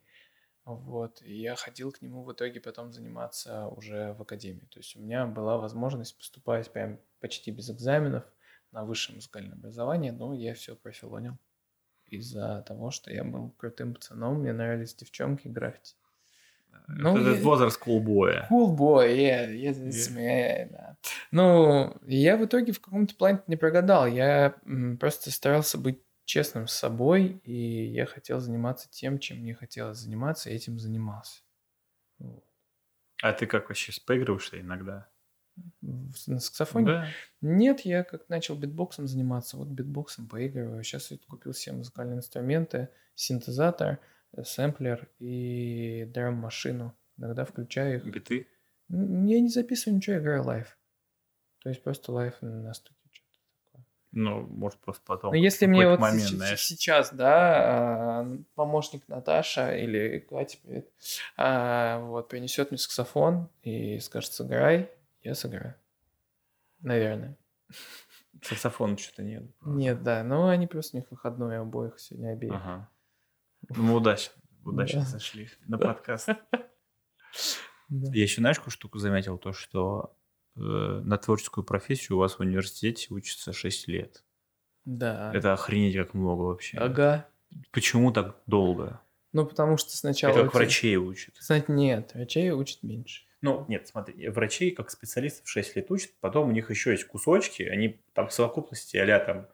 Вот, и я ходил к нему в итоге потом заниматься уже в академии. То есть у меня была возможность поступать прям почти без экзаменов на высшее музыкальное образование, но я все профилонил из-за того, что я был крутым пацаном, мне нравились девчонки и граффити. Ну, этот я... возраст кулбоя. Кулбоя, я, я здесь смею, да. Ну, я в итоге в каком-то плане не прогадал, я просто старался быть честным с собой, и я хотел заниматься тем, чем мне хотелось заниматься, и этим занимался. А ты как вообще поигрываешь-то иногда? На саксофоне? Да. Нет, я как начал битбоксом заниматься, вот битбоксом поигрываю. Сейчас я купил все музыкальные инструменты, синтезатор, сэмплер и драм-машину. Иногда включаю их. Биты? Я не записываю ничего, я играю лайв. То есть просто лайв на студии. Ну, может, просто потом. Но если мне вот момент, сейчас, сейчас, да, помощник Наташа или Катя, привет, вот, принесет мне саксофон и скажет, сыграй, я сыграю. Наверное. Саксофона что-то нет. Нет, да, но они просто у них выходной обоих сегодня обеих. Ага. Ну, удачно, удачно зашли на подкаст. Я еще, знаешь, какую штуку заметил, то, что на творческую профессию у вас в университете учатся шесть лет. Да. Это охренеть как много вообще. Ага. Почему так долго? Ну, потому что сначала... Это как эти... врачей учат. Кстати, нет, врачей учат меньше. Ну, нет, смотри, врачей как специалистов шесть лет учат, потом у них еще есть кусочки, они там в совокупности а-ля там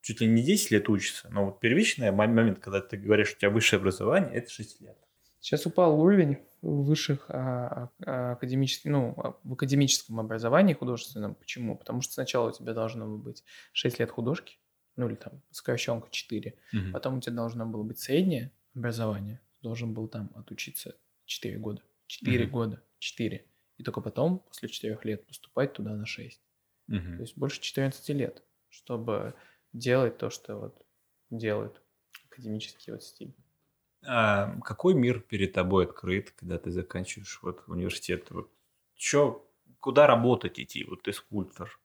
чуть ли не десять лет учатся, но вот первичный момент, когда ты говоришь, что у тебя высшее образование, это шесть лет. Сейчас упал уровень высших а, а, академических, ну, в академическом образовании художественном. Почему? Потому что сначала у тебя должно быть шесть лет художки, ну или там сокращенка четыре. Угу. Потом у тебя должно было быть среднее образование. Ты должен был там отучиться четыре года. четыре угу. года. четыре. И только потом, после четырёх лет, поступать туда на шесть. Угу. То есть больше четырнадцати лет, чтобы делать то, что вот делают академические вот стили. А какой мир перед тобой открыт, когда ты заканчиваешь вот университет? Вот чё, куда работать идти? Вот ты скульптор.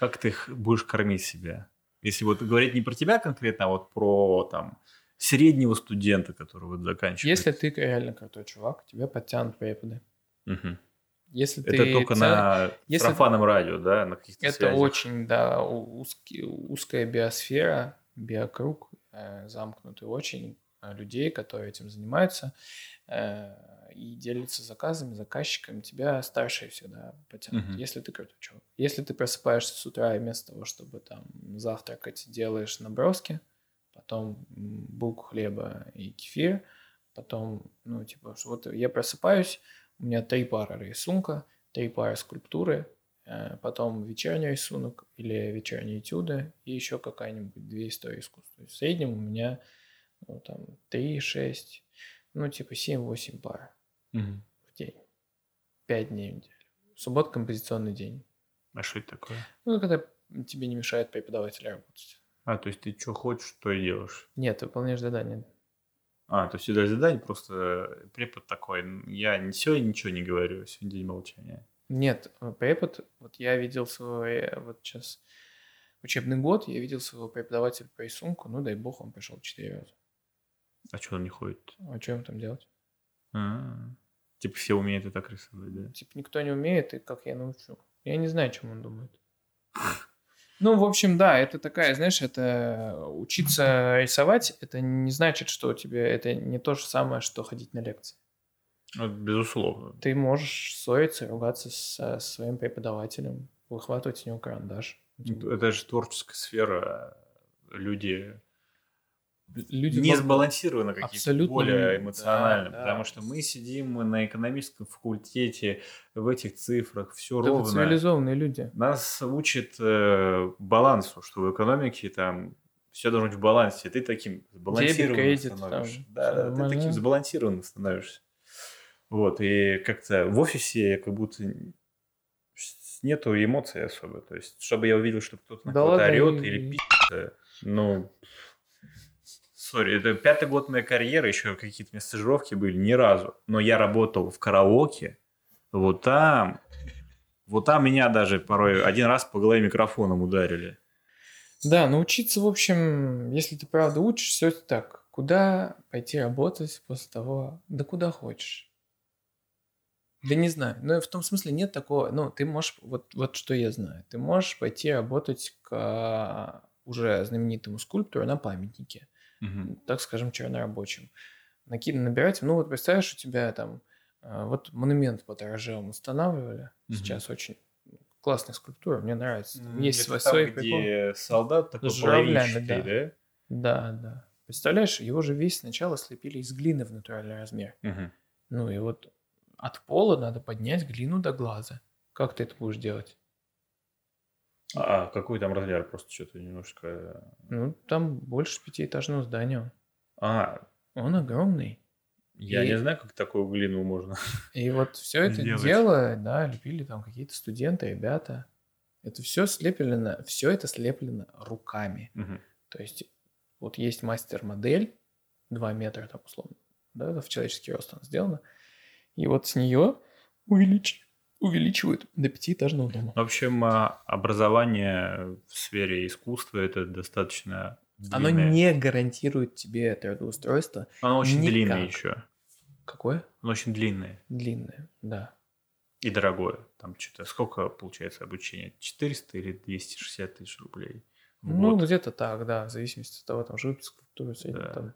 Как ты будешь кормить себя? Если вот говорить не про тебя конкретно, а вот про там, среднего студента, который вот заканчивает. Если ты реально крутой чувак, тебя подтянут преподы. Угу. Если это ты только цел... на Если... профанном радио, да? На каких-то это связях. Очень, да, узкий, узкая биосфера, биокруг, замкнутый очень. Людей, которые этим занимаются э- и делятся заказами, заказчиками, тебя старшие всегда потянут, uh-huh. если ты крутой чувак. Если ты просыпаешься с утра и вместо того, чтобы там завтракать, делаешь наброски, потом булку хлеба и кефир, потом, ну, типа, вот я просыпаюсь, у меня три пары рисунка, три пары скульптуры, э- потом вечерний рисунок или вечерние этюды и еще какая-нибудь две истории искусства. В среднем у меня ну, там, три, шесть, ну, типа, семь-восемь пар угу. в день. пять дней в неделю. Суббота – композиционный день. А что это такое? Ну, когда тебе не мешает преподаватель работать. А, то есть ты что хочешь, то и делаешь? Нет, выполняешь задание. А, то есть ты даешь задание, просто препод такой, я сегодня ничего не говорю, сегодня день молчания. Нет, препод, вот я видел свой, вот сейчас, учебный год, я видел своего преподавателя по рисунку, ну, дай бог, он пришел четыре раза. А что он не ходит? А что им там делать? А-а-а. Типа все умеют и так рисовать, да? Типа никто не умеет, и как я научу? Я не знаю, о чем он думает. Ну, в общем, да, это такая, знаешь, это учиться рисовать, это не значит, что у тебя это не то же самое, что ходить на лекции. Ну, безусловно. Ты можешь ссориться, ругаться со своим преподавателем, выхватывать с него карандаш. Это же творческая сфера, люди... Люди не сбалансированы какие-то, более эмоционально, да, потому да. что мы сидим мы на экономическом факультете, в этих цифрах, все да ровно. Цивилизованные люди. Нас учат э, балансу, что в экономике там все должно быть в балансе, ты таким сбалансированным становишься. Там, да, да, ты таким сбалансированным становишься. Вот, и как-то в офисе как будто нету эмоций особо, то есть, чтобы я увидел, что кто-то на кого-то орёт или пи***т, ну... Сори, это пятый год моей карьеры, еще какие-то у меня стажировки были, ни разу. Но я работал в караоке, вот там, Вот там меня даже порой один раз по голове микрофоном ударили. Да, научиться, в общем, если ты правда учишься, все так. Куда пойти работать после того, да куда хочешь. Да не знаю. Но в том смысле нет такого... Ну, ты можешь... Вот, вот что я знаю. Ты можешь пойти работать к уже знаменитому скульптору на памятнике. Угу. Так скажем, чернорабочим. Накид набирать... Ну, вот представишь, у тебя там... Вот монумент по Торжевым устанавливали. Угу. Сейчас очень классная скульптура. Мне нравится. Там есть это свой, там, свой прикол. Где солдат такой половинчатый, да. да? Да, да. Представляешь, его же весь сначала слепили из глины в натуральный размер. Угу. Ну, и вот... От пола надо поднять глину до глаза. Как ты это будешь делать? А какой там размер? Просто что-то немножко... Ну, там больше пятиэтажного здания. А. Он огромный. Я и... не знаю, как такую глину можно И вот все это делать. дело, да, лепили там какие-то студенты, ребята. Это все слеплено, все это слеплено руками. Угу. То есть вот есть мастер-модель, два метра там условно, да, в человеческий рост она сделана. И вот с нее увелич... увеличивают до пятиэтажного дома. В общем, образование в сфере искусства – это достаточно длинное. Оно не гарантирует тебе трудоустройство. Оно очень никак. длинное еще. Какое? Оно очень длинное. Длинное, да. И дорогое. Там что-то сколько получается обучение? четыреста или двести шестьдесят тысяч рублей в год? Ну, где-то так, да. В зависимости от того, там живопись, скульптура, да. там.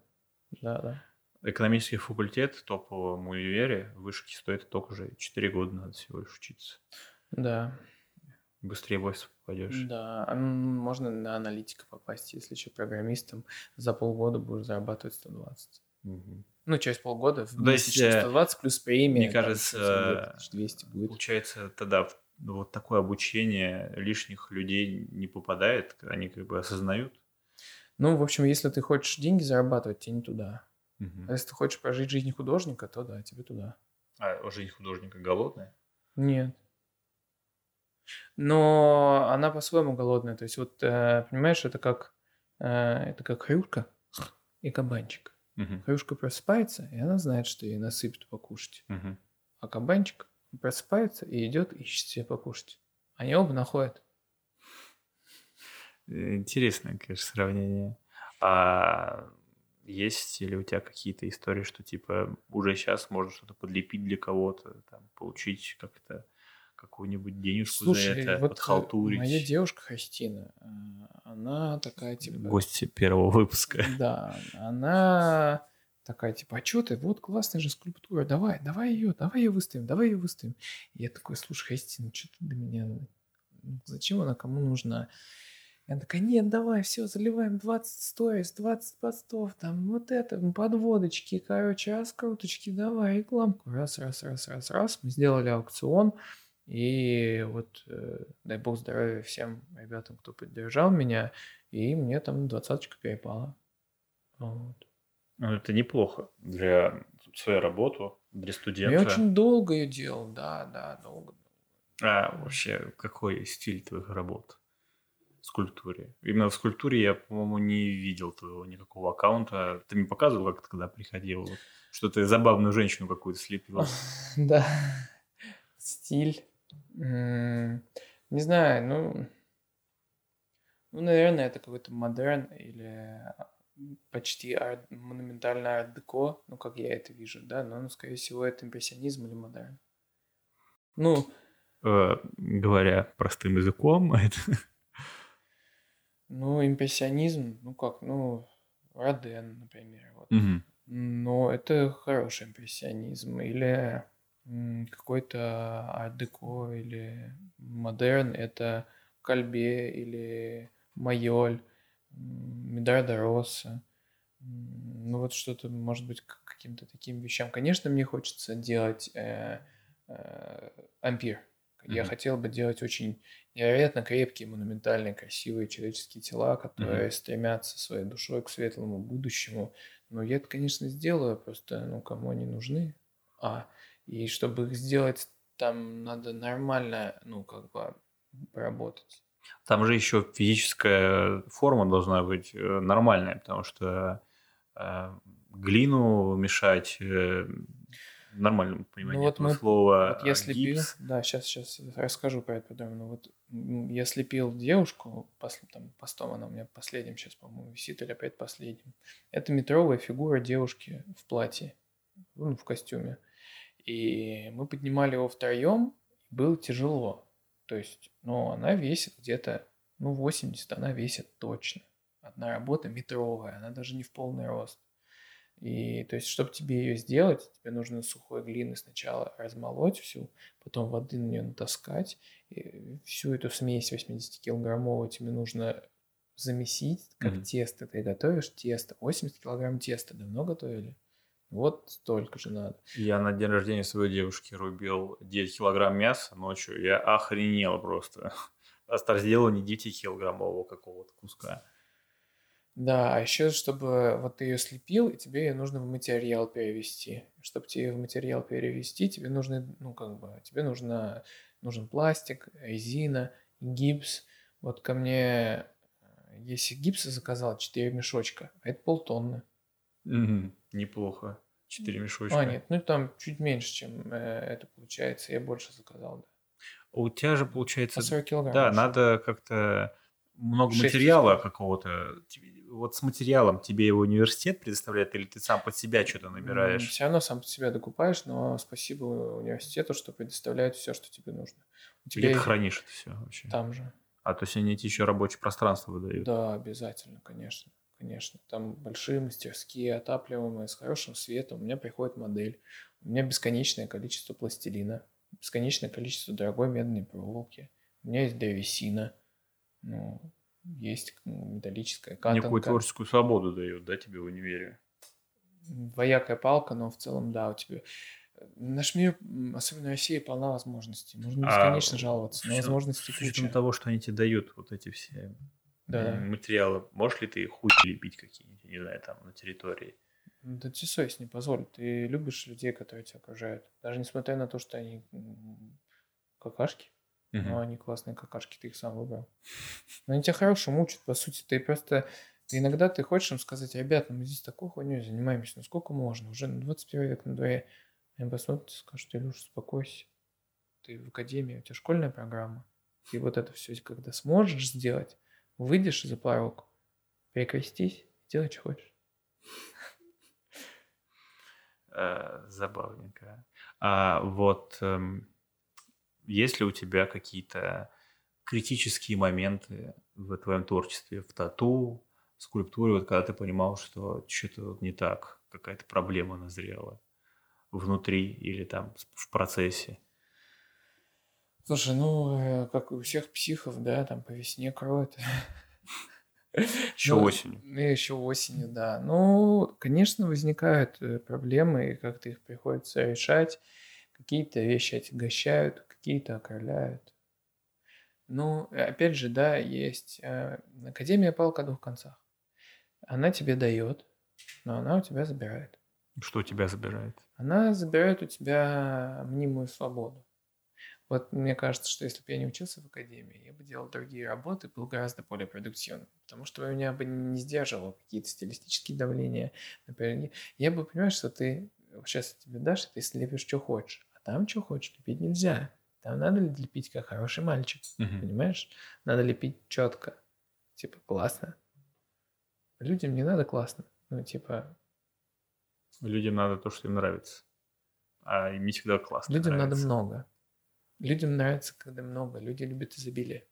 Да, да. Экономический факультет в топовом универе в вышке стоит только уже четыре года надо всего лишь учиться. Да. Быстрее в офис попадешь. Да, можно на аналитика попасть, если еще программистом за полгода будешь зарабатывать сто двадцать Угу. Ну, через полгода в сто двадцать плюс премия. Мне кажется, двести будет. Получается, тогда вот такое обучение лишних людей не попадает, они как бы осознают. Ну, в общем, если ты хочешь деньги зарабатывать, тебе не туда. Угу. А если ты хочешь прожить жизнь художника, то да, тебе туда. А жизнь художника голодная? Нет. Но она по-своему голодная. То есть вот, понимаешь, это как, это как хрюшка и кабанчик. Угу. Хрюшка просыпается, и она знает, что ей насыпят покушать. Угу. А кабанчик просыпается и идет, ищет себе покушать. Они оба находят. Интересное, конечно, сравнение. А... Есть ли у тебя какие-то истории, что типа уже сейчас можно что-то подлепить для кого-то, там, получить как-то какую-нибудь денежку. Слушай, за это, вот подхалтурить? Моя девушка Христина, она такая типа... Гости первого выпуска. Да, она такая типа, а что ты, вот классная же скульптура, давай, давай ее, давай ее выставим, давай ее выставим. И я такой, слушай, Христина, что ты для меня, зачем она, кому нужна? Она такая, нет, давай, все, заливаем двадцать сториз, двадцать постов, там, вот это, подводочки, короче, раскруточки, давай, рекламку. Раз, раз, раз, раз, раз, мы сделали аукцион, и вот, э, дай бог здоровья всем ребятам, кто поддержал меня, и мне там двадцаточка перепала. Вот. Ну, это неплохо для своей работы, для студента. Я очень долго ее делал, да, да, долго. А вообще, какой стиль твоих работ? В скульптуре. Именно в скульптуре я, по-моему, не видел твоего никакого аккаунта. Ты мне показывал, как ты когда приходил? Что ты забавную женщину какую-то слепила. Да. Стиль. Не знаю, ну... Ну, наверное, это какой-то модерн или почти монументальное арт-деко, ну, как я это вижу, да? Но, скорее всего, это импрессионизм или модерн. Ну... Говоря простым языком, это... Ну, импрессионизм, ну как, ну, Роден, например. Вот. Угу. Но это хороший импрессионизм. Или м, какой-то арт-деко, или модерн, это Кольбе, или Майоль, Медардо Россо. Ну, вот что-то, может быть, к каким-то таким вещам. Конечно, мне хочется делать э, э, ампир. Я mm-hmm. хотел бы делать очень невероятно крепкие, монументальные, красивые человеческие тела, которые mm-hmm. стремятся своей душой к светлому будущему. Но я это, конечно, сделаю, просто, ну, кому они нужны. А, и чтобы их сделать, там надо нормально, ну, как бы, поработать. Там же еще физическая форма должна быть нормальная, потому что э, глину мешать... Э, нормальном понимании ну, вот этого мы, слова вот я гипс. Пил, да, сейчас, сейчас расскажу про это подробно. Вот я слепил девушку, после, там, постом она у меня последним сейчас, по-моему, висит или предпоследним. Это метровая фигура девушки в платье, ну, в костюме. И мы поднимали его втроем, было тяжело. То есть, ну, она весит где-то, ну, восемьдесят она весит точно. Одна работа метровая, она даже не в полный рост. И, то есть, чтобы тебе ее сделать, тебе нужно сухой глины сначала размолоть всю, потом воды на нее натаскать. И всю эту смесь восьмидесятикилограммовую тебе нужно замесить, как mm-hmm. тесто. Ты готовишь тесто, восемьдесят килограмм теста давно готовили? Вот столько же надо. Я на день рождения своей девушки рубил девять килограмм мяса ночью. Я охренел просто. Остар сделал не девятикилограммового какого-то куска. Да, а еще, чтобы вот ты ее слепил, и тебе ее нужно в материал перевести. Чтобы тебе ее в материал перевести, тебе нужны, ну, как бы, тебе нужна, нужен пластик, резина, гипс. Вот ко мне, если гипса заказал, четыре мешочка, а это полтонны. Mm-hmm. Неплохо. четыре мешочка. А, нет, ну там чуть меньше, чем э, это получается. Я больше заказал, да. У тебя же получается... сорок килограмм. Да, больше. Надо как-то... много материала тысяч. Какого-то. Вот с материалом тебе его университет предоставляет, или ты сам под себя что-то набираешь? Все равно сам под себя докупаешь, но спасибо университету, что предоставляет все, что тебе нужно. У тебя где ты хранишь это все вообще? Там же. А то есть они тебе еще рабочее пространство выдают? Да, обязательно, конечно. Конечно. Там большие мастерские, отапливаемые, с хорошим светом. У меня приходит модель. У меня бесконечное количество пластилина, бесконечное количество дорогой медной проволоки. У меня есть древесина. Ну, есть металлическая катанка. Некую творческую свободу дает, да, тебе в универе? Двоякая палка, но в целом, да, у тебя... Наш мир, особенно Россия, полна возможностей. Можно бесконечно а жаловаться, но возможности куча. С учетом того, что они тебе дают, вот эти все да. материалы, можешь ли ты хуй лепить какие-нибудь, не знаю, там, на территории? Да тебе совесть не позволит. Ты любишь людей, которые тебя окружают. Даже несмотря на то, что они какашки. Uh-huh. Ну, они классные какашки, ты их сам выбрал. Но они тебя хорошим учат, по сути. Ты просто... Ты иногда ты хочешь им сказать, ребята, мы здесь такой хуйней занимаемся, ну сколько можно? Уже на двадцать первый век на дворе. Они посмотрят и скажут, Илюш, успокойся. Ты в академии, у тебя школьная программа. Ты вот это все, когда сможешь сделать, выйдешь за порог, перекрестись, делай, что хочешь. Забавненько. Вот... Есть ли у тебя какие-то критические моменты в твоем творчестве, в тату, в скульптуре, вот когда ты понимал, что что-то не так, какая-то проблема назрела внутри или там в процессе? Слушай, ну, как и у всех психов, да, там по весне кроет. Еще осенью. Еще осенью, да. Ну, конечно, возникают проблемы, и как-то их приходится решать. Какие-то вещи отягощают, какие-то окрыляют. Ну, опять же, да, есть э, Академия палка о двух концах. Она тебе дает, но она у тебя забирает. Что тебя забирает? Она забирает у тебя мнимую свободу. Вот мне кажется, что если бы я не учился в Академии, я бы делал другие работы, был гораздо более продуктивным. Потому что меня бы не сдерживало какие-то стилистические давления. Например, я бы понимал, что ты сейчас тебе дашь, и ты слепишь, что хочешь. Там что хочешь, лепить нельзя. Там надо лепить как хороший мальчик, uh-huh. понимаешь? Надо лепить четко. Типа, классно. Людям не надо классно. Ну, типа... Людям надо то, что им нравится. А им не всегда классно людям нравится. Людям надо много. Людям нравится, когда много. Люди любят изобилие.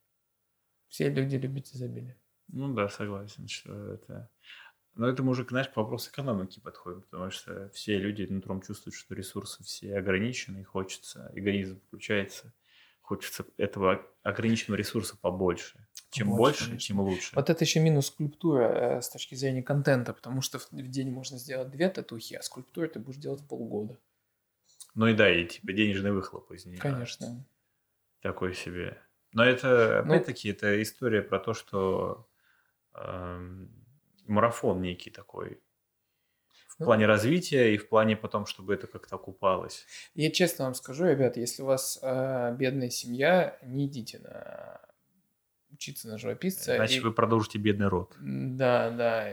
Все люди любят изобилие. Ну да, согласен, что это... Но это мы уже, знаешь, по вопросу экономики подходим, потому что все люди нутром чувствуют, что ресурсы все ограничены, и хочется, эгоизм включается, хочется этого ограниченного ресурса побольше. Чем больше, больше тем лучше. Вот это еще минус скульптура с точки зрения контента, потому что в день можно сделать две татухи, а скульптуру ты будешь делать полгода. Ну и да, и типа денежный выхлоп из нее. Конечно. Такой себе. Но это, опять-таки, ну, это история про то, что... Эм, марафон некий такой в ну, плане развития и в плане потом, чтобы это как-то окупалось. Я честно вам скажу, ребята, если у вас э, бедная семья, не идите на... учиться на живописца. Иначе и... вы продолжите бедный род. Да, да.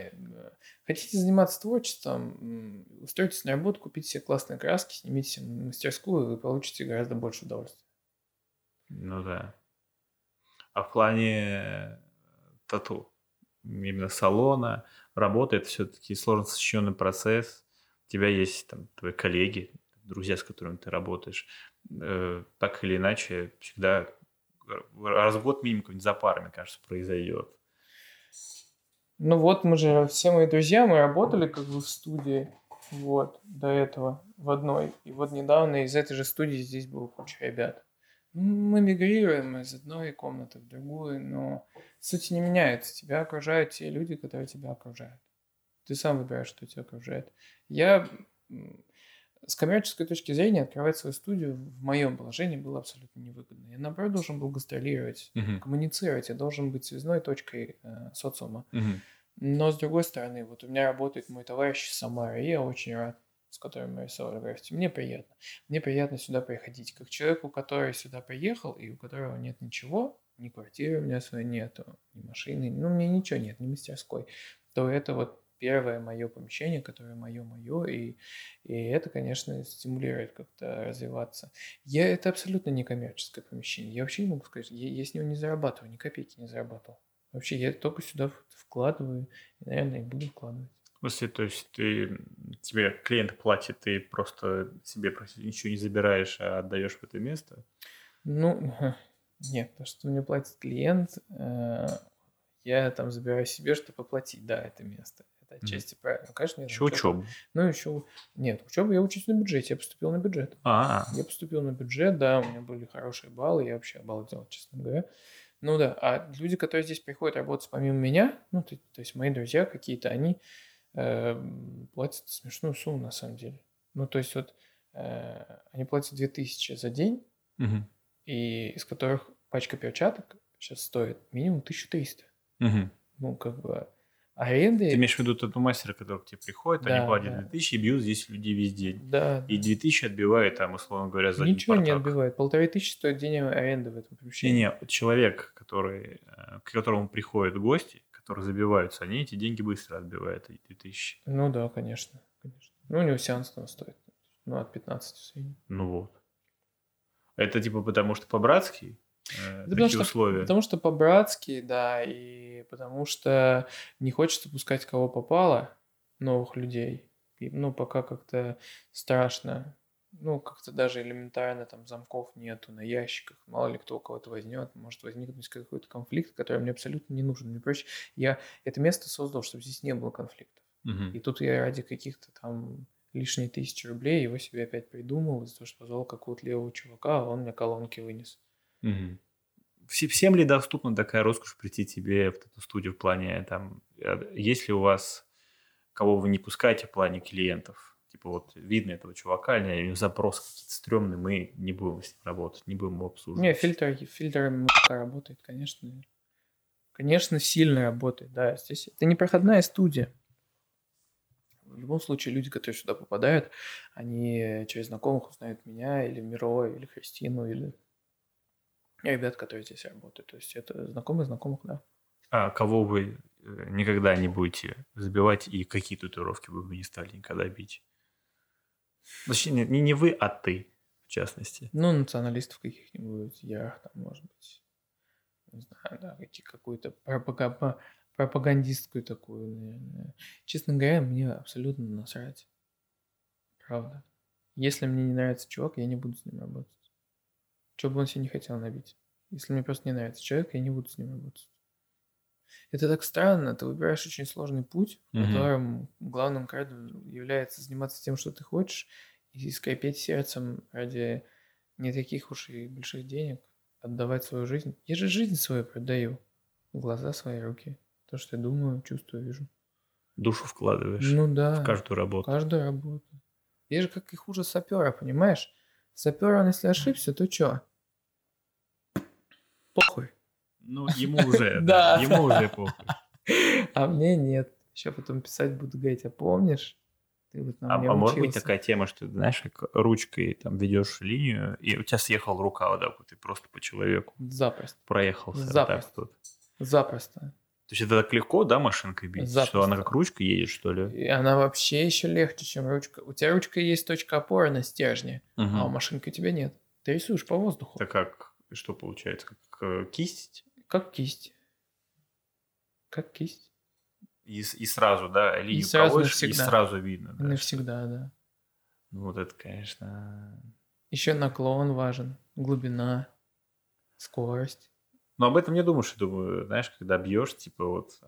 Хотите заниматься творчеством, устройтесь на работу, купите себе классные краски, снимите мастерскую, и вы получите гораздо больше удовольствия. Ну да. А в плане тату, именно салона, работа, это все-таки сложно сочиненный процесс. У тебя есть там твои коллеги, друзья, с которыми ты работаешь. Так или иначе, всегда раз в год минимум за пару, мне кажется, произойдет. Ну вот мы же, все мои друзья, мы работали как бы в студии вот до этого в одной. И вот недавно из этой же студии здесь было куча ребят. Мы мигрируем из одной комнаты в другую, но суть не меняется. Тебя окружают те люди, которые тебя окружают. Ты сам выбираешь, что тебя окружает. Я с коммерческой точки зрения открывать свою студию в моем положении было абсолютно невыгодно. Я, наоборот, должен был гастролировать, uh-huh. коммуницировать. Я должен быть связной точкой э, социума. Uh-huh. Но, с другой стороны, вот у меня работает мой товарищ из Самары, и я очень рад, с которым мы рисовали граффити. Мне приятно. Мне приятно сюда приходить. Как человеку, который сюда приехал, и у которого нет ничего, ни квартиры у меня своей нету, ни машины, ну, у меня ничего нет, ни мастерской, то это вот первое мое помещение, которое мое-мое, и, и это, конечно, стимулирует как-то развиваться. Я, это абсолютно не коммерческое помещение. Я вообще не могу сказать, я, я с него не зарабатываю, ни копейки не зарабатывал. Вообще я только сюда вкладываю, и, наверное, и буду вкладывать. В смысле, то есть ты, тебе клиент платит, ты просто себе практически ничего не забираешь, а отдаешь в это место? Ну, нет, то, что мне платит клиент, я там забираю себе, чтобы оплатить, да, это место. Это отчасти mm. правильно. Конечно, нет. Еще учебу. Ну, еще... Нет, учебу я учусь на бюджете. Я поступил на бюджет. А-а-а. Я поступил на бюджет, да, у меня были хорошие баллы. Я вообще обалдел, честно говоря. Ну да, а люди, которые здесь приходят работать помимо меня, ну, то, то есть мои друзья какие-то, они э, платят смешную сумму, на самом деле. Ну, то есть вот э, они платят две тысячи за день, mm-hmm. и из которых пачка перчаток сейчас стоит минимум тысяча триста. Mm-hmm. Ну, как бы... Аренды... Ты имеешь в виду тату-мастера, который к тебе приходит, да, они платят две тысячи и бьют здесь людей везде. Да, и две тысячи отбивают, там, условно говоря, за один портак. Ничего не отбивает. Полторы тысячи стоит день аренды в этом помещении. Нет, нет, человек, который, к которому приходят гости, которые забиваются, они эти деньги быстро отбивают, эти две тысячи. Ну да, конечно, конечно. Ну, у него сеанс там стоит, ну, от пятнадцати в среднем. Ну вот. Это типа потому что по-братски? Это потому, что, потому что по-братски, да, и потому что не хочется пускать кого попало, новых людей. И, ну, пока как-то страшно. Ну, как-то даже элементарно там замков нету на ящиках. Мало ли кто у кого-то возьмет. Может возникнуть какой-то конфликт, который мне абсолютно не нужен. Мне проще. Я это место создал, чтобы здесь не было конфликтов. Угу. И тут я ради каких-то там... лишние тысячи рублей его себе опять придумал из-за того, что позвал какого-то левого чувака, а он мне колонки вынес. Угу. Всем ли доступна такая роскошь прийти тебе в эту студию в плане, там, есть ли у вас, кого вы не пускаете в плане клиентов? Типа вот видно этого чувака, или запрос какие-то стрёмные, мы не будем с ним работать, не будем его обслуживать. Не, фильтр, фильтр музыка работает, конечно. Конечно, сильно работает, да. Здесь это непроходная студия. В любом случае, люди, которые сюда попадают, они через знакомых узнают меня, или Миро, или Христину, или... ребят, которые здесь работают. То есть это знакомые знакомых, да. А кого вы никогда не будете забивать и какие татуировки вы бы не стали никогда бить? Точнее, не вы, а ты, в частности. Ну, националистов каких-нибудь ярых, там, может быть, не знаю, да, какую-то пропаг... пропагандистскую такую, наверное. Честно говоря, мне абсолютно насрать. Правда. Если мне не нравится чувак, я не буду с ним работать. Что бы он себе не хотел набить. Если мне просто не нравится человек, я не буду с ним работать. Это так странно. Ты выбираешь очень сложный путь, в mm-hmm. котором главным кредом является заниматься тем, что ты хочешь, и скрипеть сердцем ради не таких уж и больших денег, отдавать свою жизнь. Я же жизнь свою продаю. Глаза, свои руки. То, что я думаю, чувствую, вижу. Душу вкладываешь. Ну да. В каждую работу. В каждую работу. Я же как и хуже сапера, понимаешь? Сапер, он если ошибся, то чё? Похуй. Ну, ему уже, да, ему уже похуй. А мне нет. Еще потом писать буду, говорить, а помнишь? А может быть такая тема, что, знаешь, как ручкой там ведешь линию, и у тебя съехал рука, вот так вот, и просто по человеку. Запросто. Проехался. Запросто. Запросто. То есть это так легко, да, машинкой бить? Запуск. Что она как ручка едет, что ли? И она вообще еще легче, чем ручка. У тебя ручка есть точка опоры на стержне, угу. а у машинки у тебя нет. Ты рисуешь по воздуху. Так как? Что получается? Как кисть? Как кисть. Как кисть. И, и сразу, да, линию и сразу проводишь, навсегда. И сразу видно. Да, навсегда, что... да. Ну вот это, конечно... Еще наклон важен, глубина, скорость. Но об этом не думаешь, я думаю, знаешь, когда бьешь, типа вот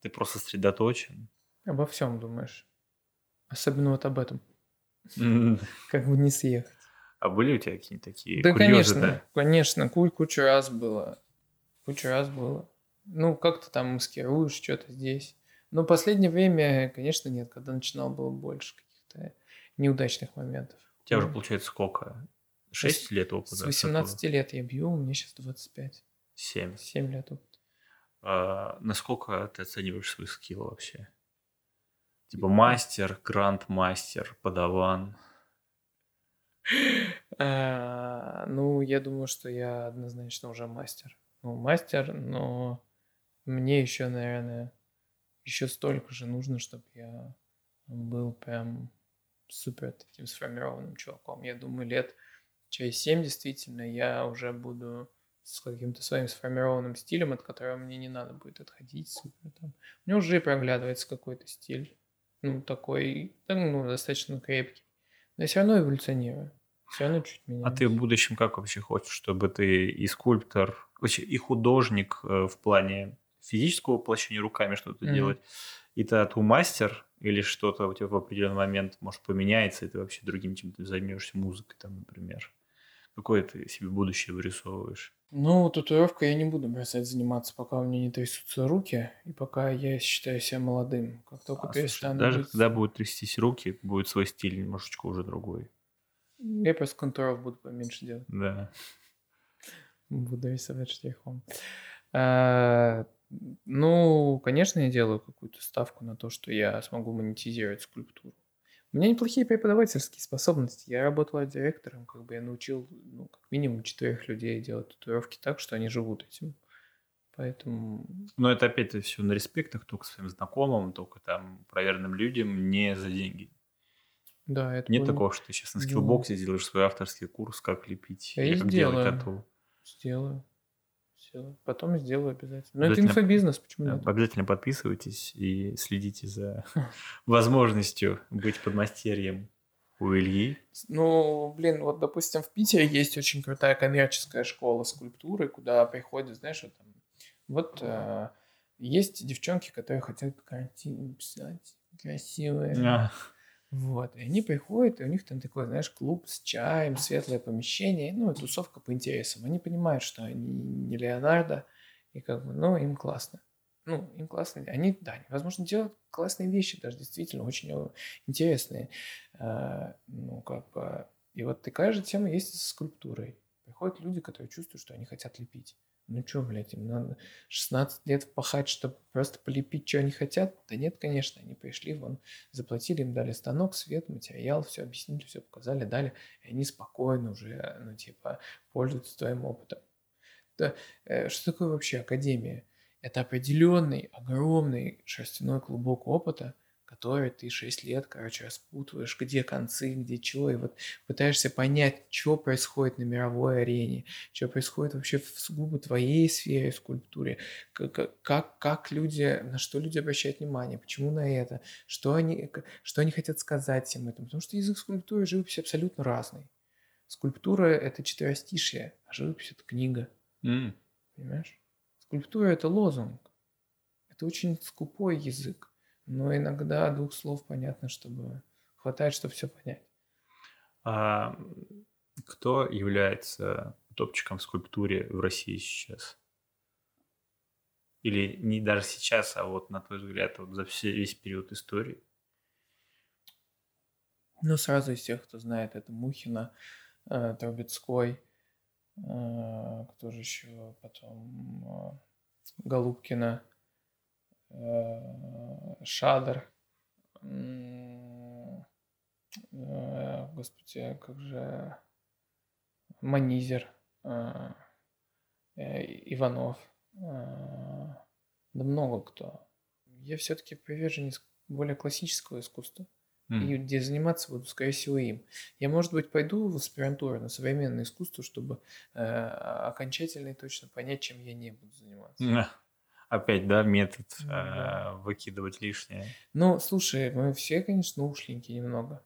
ты просто сосредоточен. Обо всем думаешь. Особенно вот об этом. Как бы не съехать. А были у тебя какие-нибудь такие курьезы? Да, конечно, конечно, кучу раз было. Кучу раз было. Ну, как-то там маскируешь что-то здесь. Но в последнее время, конечно, нет. Когда начинал, было больше каких-то неудачных моментов. У тебя уже, получается, сколько? шесть лет опыта? С восемнадцати лет я бью, у меня сейчас двадцать пять. Семь. Семь лет. А насколько ты оцениваешь свой скилл вообще? Типа мастер, гранд-мастер, подаван? А, ну, я думаю, что я однозначно уже мастер. Ну, мастер, но мне еще, наверное, еще столько же нужно, чтобы я был прям супер таким сформированным чуваком. Я думаю, лет через семь действительно я уже буду... с каким-то своим сформированным стилем, от которого мне не надо будет отходить. Супер, там. У меня уже проглядывается какой-то стиль. Ну, такой, ну, достаточно крепкий. Но я все равно эволюционирую. Все равно чуть меняюсь. А ты в будущем как вообще хочешь, чтобы ты и скульптор, и художник в плане физического воплощения руками что-то mm-hmm. делать, и тату-мастер, или что-то у тебя в определенный момент, может, поменяется, и ты вообще другим чем-то займешься, музыкой, там, например. Какое ты себе будущее вырисовываешь? Ну, татуировкой я не буду бросать заниматься, пока у меня не трясутся руки, и пока я считаю себя молодым. Как только а, перестану... Слушай, даже быть... когда будут трястись руки, будет свой стиль немножечко уже другой. Я просто контуров буду поменьше делать. Да. Буду рисовать штрихом. А, ну, конечно, я делаю какую-то ставку на то, что я смогу монетизировать скульптуру. У меня неплохие преподавательские способности. Я работал арт-директором, как бы я научил, ну, как минимум, четырех людей делать татуировки так, что они живут этим. Поэтому... Но это опять все на респектах, только своим знакомым, только там проверенным людям, не за деньги. Да, это нет такого, что ты сейчас на скиллбоксе сделаешь свой авторский курс, как лепить, я или как сделаю. делать тату. Сделаю. Сделаю. Потом сделаю обязательно. Но это инфобизнес, почему нет? Обязательно подписывайтесь и следите за возможностью быть подмастерьем у Ильи. Ну, блин, вот, допустим, в Питере есть очень крутая коммерческая школа скульптуры, куда приходят, знаешь, вот, там, вот э, есть девчонки, которые хотят картины писать красивые. Yeah. Вот, и они приходят, и у них там такой, знаешь, клуб с чаем, светлое помещение, ну, и тусовка по интересам. Они понимают, что они не Леонардо, и как бы, ну, им классно. Ну, им классно. Они, да, возможно, делают классные вещи, даже действительно очень интересные. А, ну, как бы, и вот такая же тема есть со скульптурой. Приходят люди, которые чувствуют, что они хотят лепить. Ну, что, блядь, им надо шестнадцать лет пахать, чтобы просто полепить, что они хотят? Да нет, конечно, они пришли, вон, заплатили, им дали станок, свет, материал, все объяснили, все показали, дали, и они спокойно уже, ну, типа, пользуются твоим опытом. Да, э, что такое вообще академия? Это определенный, огромный шерстяной клубок опыта, который ты шесть лет, короче, распутываешь, где концы, где чего, и вот пытаешься понять, что происходит на мировой арене, что происходит вообще в сугубо твоей сфере скульптуры, как, как, как люди, на что люди обращают внимание, почему на это, что они, что они хотят сказать всем этому, потому что язык скульптуры и живописи абсолютно разный. Скульптура — это четверостишие, а живопись — это книга. Mm. Понимаешь? Скульптура — это лозунг. Это очень скупой язык. Но иногда двух слов понятно, чтобы хватает, чтобы все понять. А кто является топчиком в скульптуре в России сейчас? Или не даже сейчас, а вот, на твой взгляд, вот за все, весь период истории? Ну, сразу из тех, кто знает, это Мухина, Трубецкой, кто же еще потом, Голубкина, Шадр, господи, как же, Манизер, Иванов, Да много кто. Я все-таки приверженец более классического искусства. Mm. И где заниматься буду, скорее всего, им. Я, может быть, пойду в аспирантуру на современное искусство, чтобы э, окончательно и точно понять, чем я не буду заниматься. Mm. Опять, да, метод mm. э, выкидывать лишнее. Ну, слушай, мы все, конечно, ушленькие немного.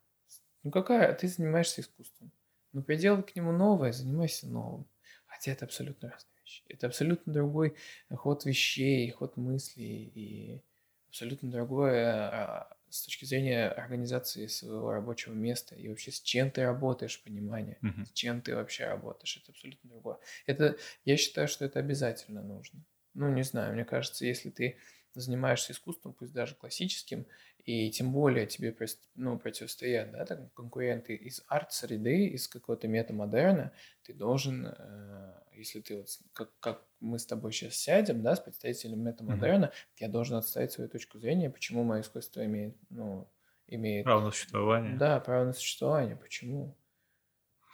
Ну, какая? Ты занимаешься искусством. Но приделай к нему новое, занимайся новым. Хотя это абсолютно разные вещи. Это абсолютно другой ход вещей, ход мыслей и абсолютно другое... с точки зрения организации своего рабочего места и вообще с чем ты работаешь, понимание, uh-huh. с чем ты вообще работаешь, это абсолютно другое. Это, я считаю, что это обязательно нужно. Ну, не знаю, мне кажется, если ты занимаешься искусством, пусть даже классическим, и тем более тебе ну, противостоят да, так, конкуренты из арт-среды, из какого-то метамодерна, ты должен, э, если ты, вот, как, как мы с тобой сейчас сядем, да, с представителем метамодерна, mm-hmm. я должен отставить свою точку зрения, почему мое искусство имеет... Ну, имеет право на существование. Да, право на существование. Почему?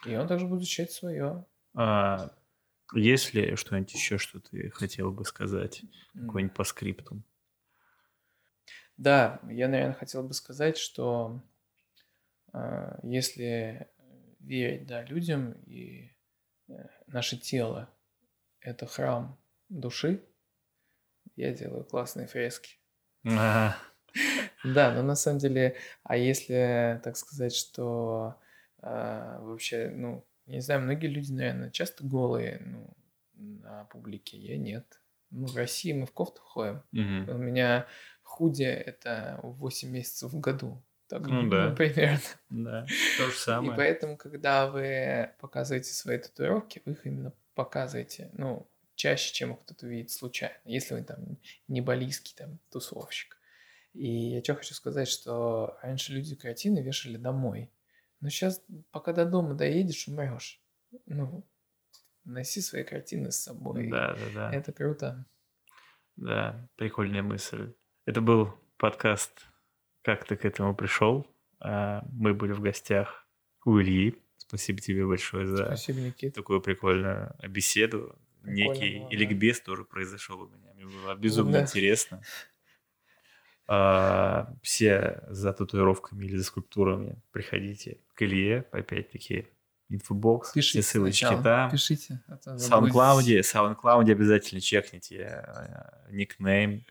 И он также будет защищать свое. А, есть ли что-нибудь еще, что ты хотел бы сказать? Mm-hmm. Какой-нибудь по скриптум? Да, я, наверное, хотел бы сказать, что э, если верить да, людям, и э, наше тело – это храм души, я делаю классные фрески. Да, но на самом деле, а если, так сказать, что э, вообще, ну, я не знаю, многие люди, наверное, часто голые ну, на публике, я нет. Ну, в России мы в кофтах ходим. У меня... Худи – это восемь месяцев в году. Так, ну, ну да. Примерно. Да, то же самое. И поэтому, когда вы показываете свои татуировки, вы их именно показываете, ну, чаще, чем кто-то видит случайно, если вы там не балийский там, тусовщик. И я что хочу сказать, что раньше люди картины вешали домой. Но сейчас, пока до дома доедешь, умрёшь. Ну, носи свои картины с собой. Да, да, да. Это круто. Да, прикольная мысль. Это был подкаст «Как ты к этому пришел?». Мы были в гостях у Ильи. Спасибо тебе большое за Спасибо, такую прикольную беседу. Прикольно, Некий да. ликбез тоже произошел у меня. Мне было безумно да. интересно. Все за татуировками или за скульптурами приходите к Илье. Опять-таки инфобокс. Пишите все ссылочки сначала. Там. Пишите. В SoundCloud, SoundCloud обязательно чекните никнейм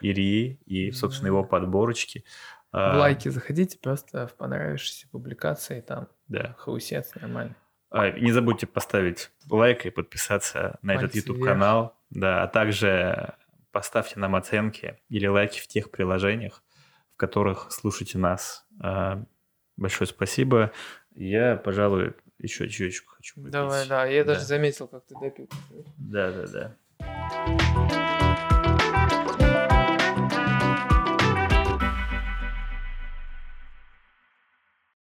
Ильи и, собственно, его подборочки. В лайки заходите, просто в понравившиеся публикации там да. хаусец нормально. Не забудьте поставить лайк и подписаться на Пальцы этот YouTube-канал. Да, а также поставьте нам оценки или лайки в тех приложениях, в которых слушайте нас. Большое спасибо. Я, пожалуй, еще чаечку хочу выпить. Давай, да. Я да. даже заметил, как ты допил. Да-да-да.